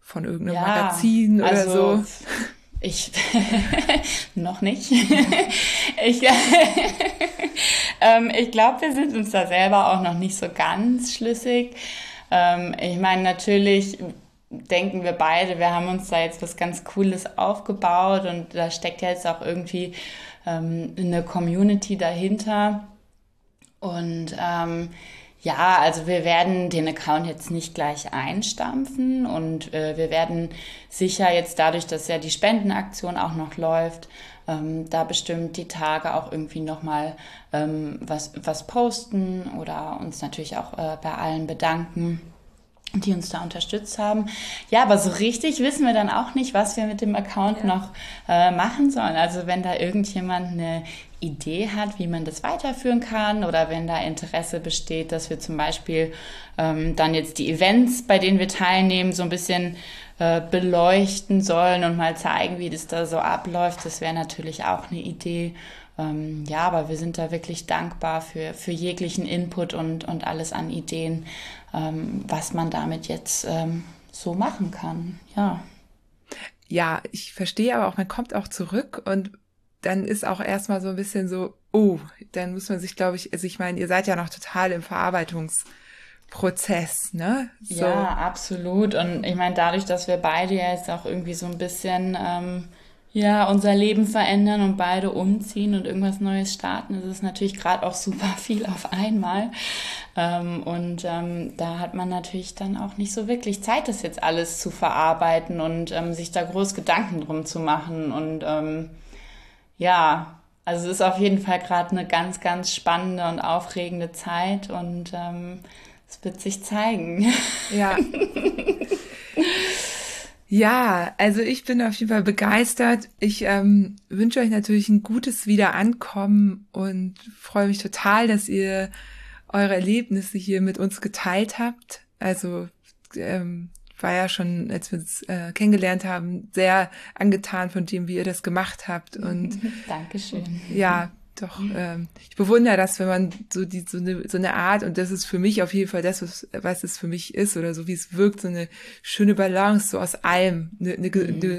von irgendeinem Magazin oder also, so? Ich, noch nicht. Ich glaube, wir sind uns da selber auch noch nicht so ganz schlüssig. Ich meine, natürlich denken wir beide, wir haben uns da jetzt was ganz Cooles aufgebaut, und da steckt ja jetzt auch irgendwie eine Community dahinter. Und ja, also wir werden den Account jetzt nicht gleich einstampfen, und wir werden sicher jetzt dadurch, dass ja die Spendenaktion auch noch läuft, da bestimmt die Tage auch irgendwie nochmal was posten oder uns natürlich auch bei allen bedanken, die uns da unterstützt haben. Ja, aber so richtig wissen wir dann auch nicht, was wir mit dem Account noch machen sollen. Also wenn da irgendjemand eine Idee hat, wie man das weiterführen kann, oder wenn da Interesse besteht, dass wir zum Beispiel dann jetzt die Events, bei denen wir teilnehmen, so ein bisschen beleuchten sollen und mal zeigen, wie das da so abläuft, das wäre natürlich auch eine Idee. Ja, aber wir sind da wirklich dankbar für jeglichen Input und alles an Ideen, was man damit jetzt so machen kann. Ja, ich verstehe aber auch, man kommt auch zurück, und dann ist auch erstmal so ein bisschen so, dann muss man sich, glaube ich, also ich meine, ihr seid ja noch total im Verarbeitungsprozess, ne? So. Ja, absolut. Und ich meine, dadurch, dass wir beide ja jetzt auch irgendwie so ein bisschen unser Leben verändern und beide umziehen und irgendwas Neues starten, das ist natürlich gerade auch super viel auf einmal. Da hat man natürlich dann auch nicht so wirklich Zeit, das jetzt alles zu verarbeiten und sich da groß Gedanken drum zu machen. Und also es ist auf jeden Fall gerade eine ganz, ganz spannende und aufregende Zeit, und es wird sich zeigen. Ja. Ja, also ich bin auf jeden Fall begeistert. Ich wünsche euch natürlich ein gutes Wiederankommen und freue mich total, dass ihr eure Erlebnisse hier mit uns geteilt habt. Also war ja schon, als wir uns kennengelernt haben, sehr angetan von dem, wie ihr das gemacht habt. Und Dankeschön. Ja, doch. Ich bewundere das, wenn man so eine Art, und das ist für mich auf jeden Fall das, was es für mich ist, oder so wie es wirkt, so eine schöne Balance, so aus allem, eine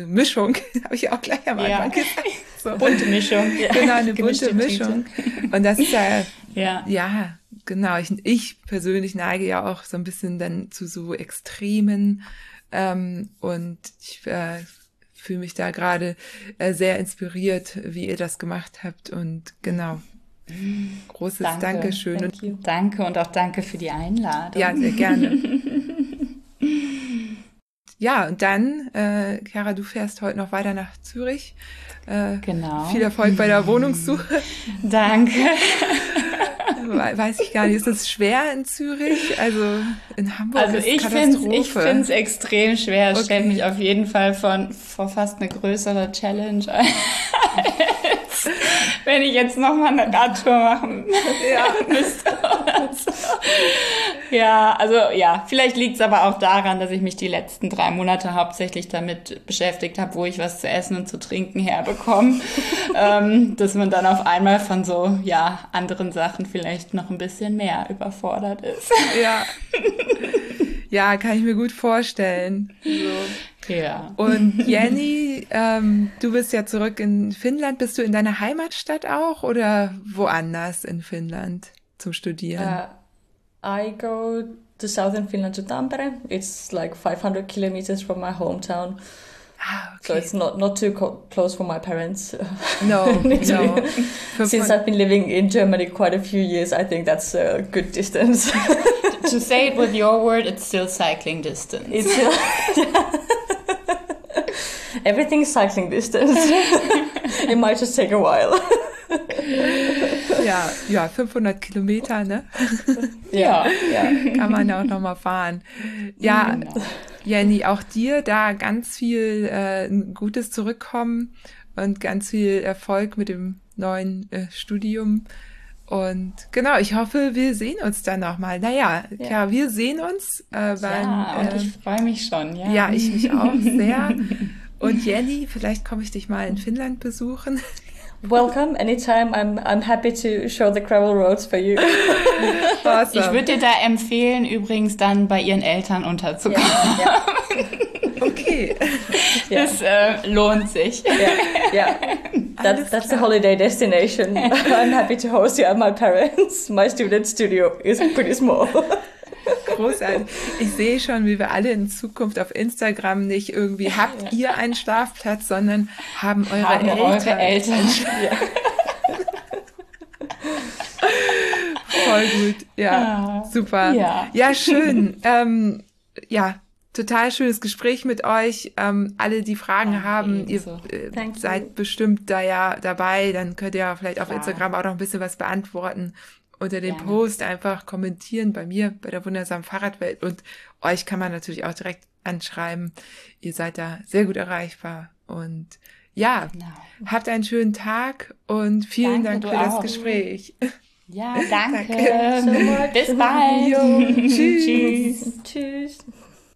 Mischung, habe ich auch gleich am Anfang gesagt. So. Bunte Mischung. Ja. Genau, eine bunte Mischung. Und das ist genau. Ich persönlich neige ja auch so ein bisschen dann zu so Extremen, und ich fühle mich da gerade sehr inspiriert, wie ihr das gemacht habt, und genau. Großes Dankeschön. Danke und auch danke für die Einladung. Ja, sehr gerne. Ja, und dann, Chiara, du fährst heute noch weiter nach Zürich. Genau. Viel Erfolg bei der Wohnungssuche. Danke. Weiß ich gar nicht, ist das schwer in Zürich? Also in Hamburg ist es Katastrophe. Also ich finde es extrem schwer. Es stellt mich auf jeden Fall vor fast eine größere Challenge ein, als wenn ich jetzt nochmal eine Radtour machen müsste oder so. Ja, also vielleicht liegt es aber auch daran, dass ich mich die letzten 3 Monate hauptsächlich damit beschäftigt habe, wo ich was zu essen und zu trinken herbekomme, dass man dann auf einmal von so anderen Sachen vielleicht noch ein bisschen mehr überfordert ist. Ja, ja, kann ich mir gut vorstellen. So. Ja. Und Jenny, du bist ja zurück in Finnland. Bist du in deiner Heimatstadt auch oder woanders in Finnland zum Studieren? I go to southern Finland, to Tampere. It's like 500 kilometers from my hometown. Ah, okay. So it's not too close for my parents. No, no. Since I've been living in Germany quite a few years, I think that's a good distance. To say it with your word, it's still cycling distance. It's still, yeah. Everything's cycling distance. It might just take a while. Ja, ja, 500 Kilometer, ne? Ja, ja. Kann man ja auch nochmal fahren. Ja, genau. Jenny, auch dir da ganz viel Gutes Zurückkommen und ganz viel Erfolg mit dem neuen Studium. Und genau, ich hoffe, wir sehen uns dann nochmal. Naja, ja, klar, wir sehen uns. Und ich freue mich schon. Ja, ja, ich mich auch sehr. Und Jenny, vielleicht komme ich dich mal in Finnland besuchen. Welcome, anytime. I'm happy to show the gravel roads for you. Awesome. Ich würde dir da empfehlen, übrigens dann bei ihren Eltern unterzukommen. Yeah, yeah. Okay. Yeah. Das lohnt sich. Ja, yeah, yeah. That's the holiday destination. I'm happy to host you at my parents. My student studio is pretty small. Großartig. Ich sehe schon, wie wir alle in Zukunft auf Instagram nicht irgendwie habt ihr einen Schlafplatz, sondern haben eure Eltern. Ja. Voll gut. Ja, super. Ja, ja, schön. Ja, total schönes Gespräch mit euch. Alle, die Fragen haben, ihr seid bestimmt da ja dabei. Dann könnt ihr ja vielleicht auf Instagram auch noch ein bisschen was beantworten. Unter dem Post einfach kommentieren bei mir, bei der wundersamen Fahrradwelt. Und euch kann man natürlich auch direkt anschreiben. Ihr seid da sehr gut erreichbar. Und ja, habt einen schönen Tag und vielen Dank für das Gespräch. Ja, danke. Bis bald. Tschüss. Tschüss.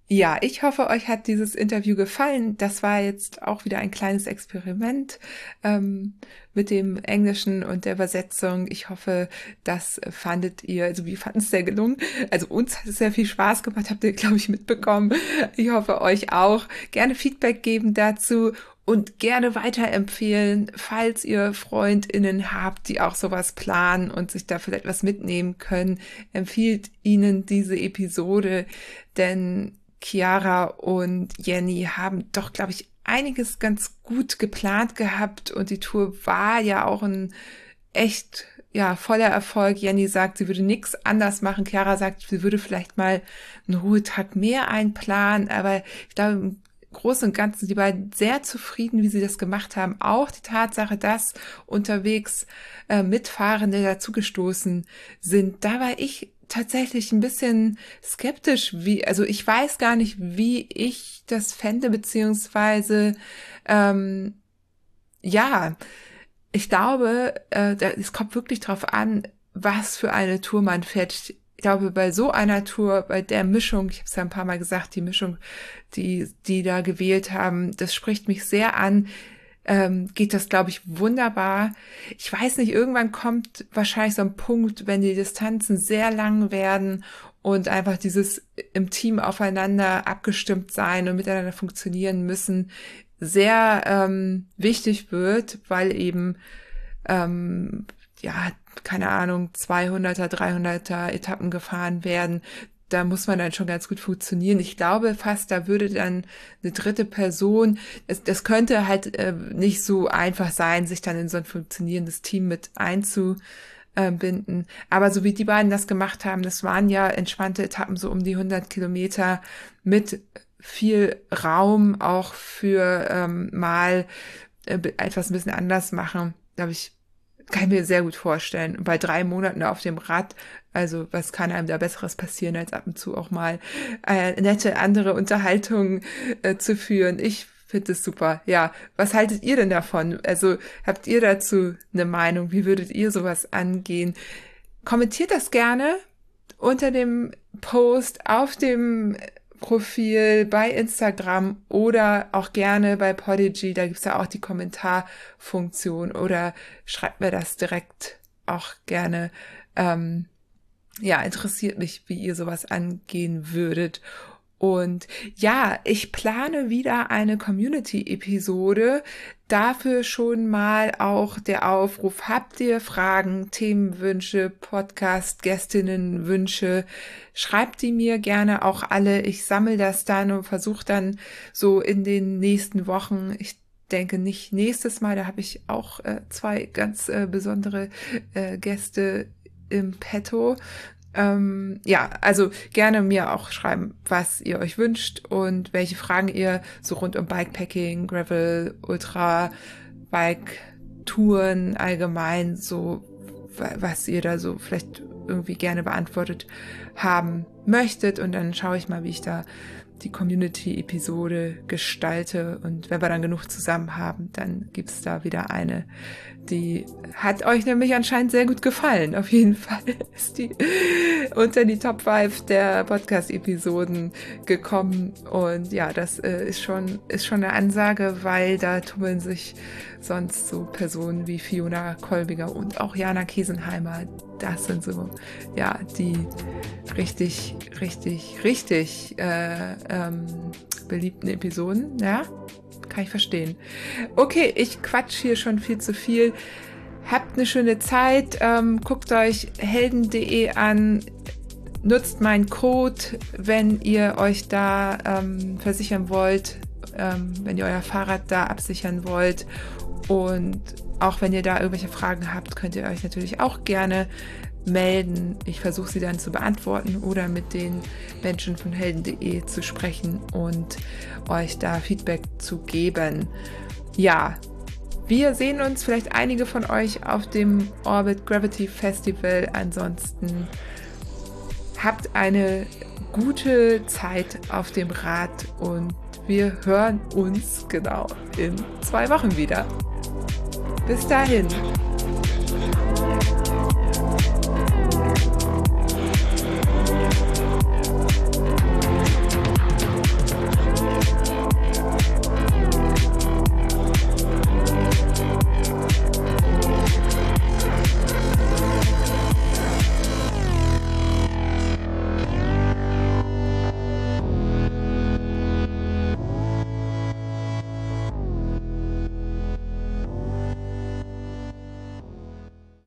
Ja, ich hoffe, euch hat dieses Interview gefallen. Das war jetzt auch wieder ein kleines Experiment mit dem Englischen und der Übersetzung. Ich hoffe, das fandet ihr, also wir fanden es sehr gelungen. Also uns hat es sehr viel Spaß gemacht, habt ihr, glaube ich, mitbekommen. Ich hoffe, euch auch. Gerne Feedback geben dazu. Und gerne weiterempfehlen, falls ihr FreundInnen habt, die auch sowas planen und sich da vielleicht was mitnehmen können. Empfiehlt ihnen diese Episode, denn Chiara und Jenny haben doch, glaube ich, einiges ganz gut geplant gehabt. Und die Tour war ja auch ein echt voller Erfolg. Jenny sagt, sie würde nichts anders machen. Chiara sagt, sie würde vielleicht mal einen Ruhetag mehr einplanen. Aber ich glaube, Großen und Ganzen, die beiden sehr zufrieden, wie sie das gemacht haben. Auch die Tatsache, dass unterwegs Mitfahrende dazugestoßen sind. Da war ich tatsächlich ein bisschen skeptisch, ich weiß gar nicht, wie ich das fände, beziehungsweise, ich glaube, es kommt wirklich drauf an, was für eine Tour man fährt. Ich glaube, bei so einer Tour, bei der Mischung, ich habe es ja ein paar Mal gesagt, die Mischung, die da gewählt haben, das spricht mich sehr an, geht das, glaube ich, wunderbar. Ich weiß nicht, irgendwann kommt wahrscheinlich so ein Punkt, wenn die Distanzen sehr lang werden und einfach dieses im Team aufeinander abgestimmt sein und miteinander funktionieren müssen, sehr wichtig wird, weil eben, keine Ahnung, 200er, 300er Etappen gefahren werden, da muss man dann schon ganz gut funktionieren. Ich glaube fast, da würde dann eine dritte Person, das könnte halt nicht so einfach sein, sich dann in so ein funktionierendes Team mit einzubinden. Aber so wie die beiden das gemacht haben, das waren ja entspannte Etappen, so um die 100 Kilometer mit viel Raum auch für etwas ein bisschen anders machen, glaube ich. Kann ich mir sehr gut vorstellen. Bei 3 Monaten auf dem Rad, also was kann einem da Besseres passieren, als ab und zu auch mal nette andere Unterhaltungen zu führen. Ich finde es super. Ja, was haltet ihr denn davon? Also habt ihr dazu eine Meinung? Wie würdet ihr sowas angehen? Kommentiert das gerne unter dem Post auf dem Profil bei Instagram oder auch gerne bei Podigy, da gibt's ja auch die Kommentarfunktion, oder schreibt mir das direkt auch gerne. Interessiert mich, wie ihr sowas angehen würdet. Und ja, ich plane wieder eine Community-Episode. Dafür schon mal auch der Aufruf, habt ihr Fragen, Themenwünsche, Podcast-Gästinnenwünsche, schreibt die mir gerne auch alle. Ich sammle das dann und versuche dann so in den nächsten Wochen, ich denke nicht nächstes Mal, da habe ich auch zwei ganz besondere Gäste im Petto. Ja, also gerne mir auch schreiben, was ihr euch wünscht und welche Fragen ihr so rund um Bikepacking, Gravel, Ultra, Bike-Touren allgemein, so was ihr da so vielleicht irgendwie gerne beantwortet haben möchtet. Und dann schaue ich mal, wie ich da die Community-Episode gestalte. Und wenn wir dann genug zusammen haben, dann gibt's da wieder eine. Die hat euch nämlich anscheinend sehr gut gefallen. Auf jeden Fall ist die unter die Top 5 der Podcast-Episoden gekommen. Und ja, das ist schon eine Ansage, weil da tummeln sich sonst so Personen wie Fiona Kolbiger und auch Jana Kiesenheimer. Das sind so, ja, die richtig beliebten Episoden, ja. Kann ich verstehen. Okay, ich quatsch hier schon viel zu viel. Habt eine schöne Zeit. Guckt euch Helden.de an. Nutzt meinen Code, wenn ihr euch da versichern wollt, wenn ihr euer Fahrrad da absichern wollt. Und auch wenn ihr da irgendwelche Fragen habt, könnt ihr euch natürlich auch gerne melden. Ich versuche sie dann zu beantworten oder mit den Menschen von Helden.de zu sprechen und euch da Feedback zu geben. Ja, wir sehen uns, vielleicht einige von euch, auf dem Orbit Gravity Festival. Ansonsten habt eine gute Zeit auf dem Rad und wir hören uns genau in 2 Wochen wieder. Bis dahin.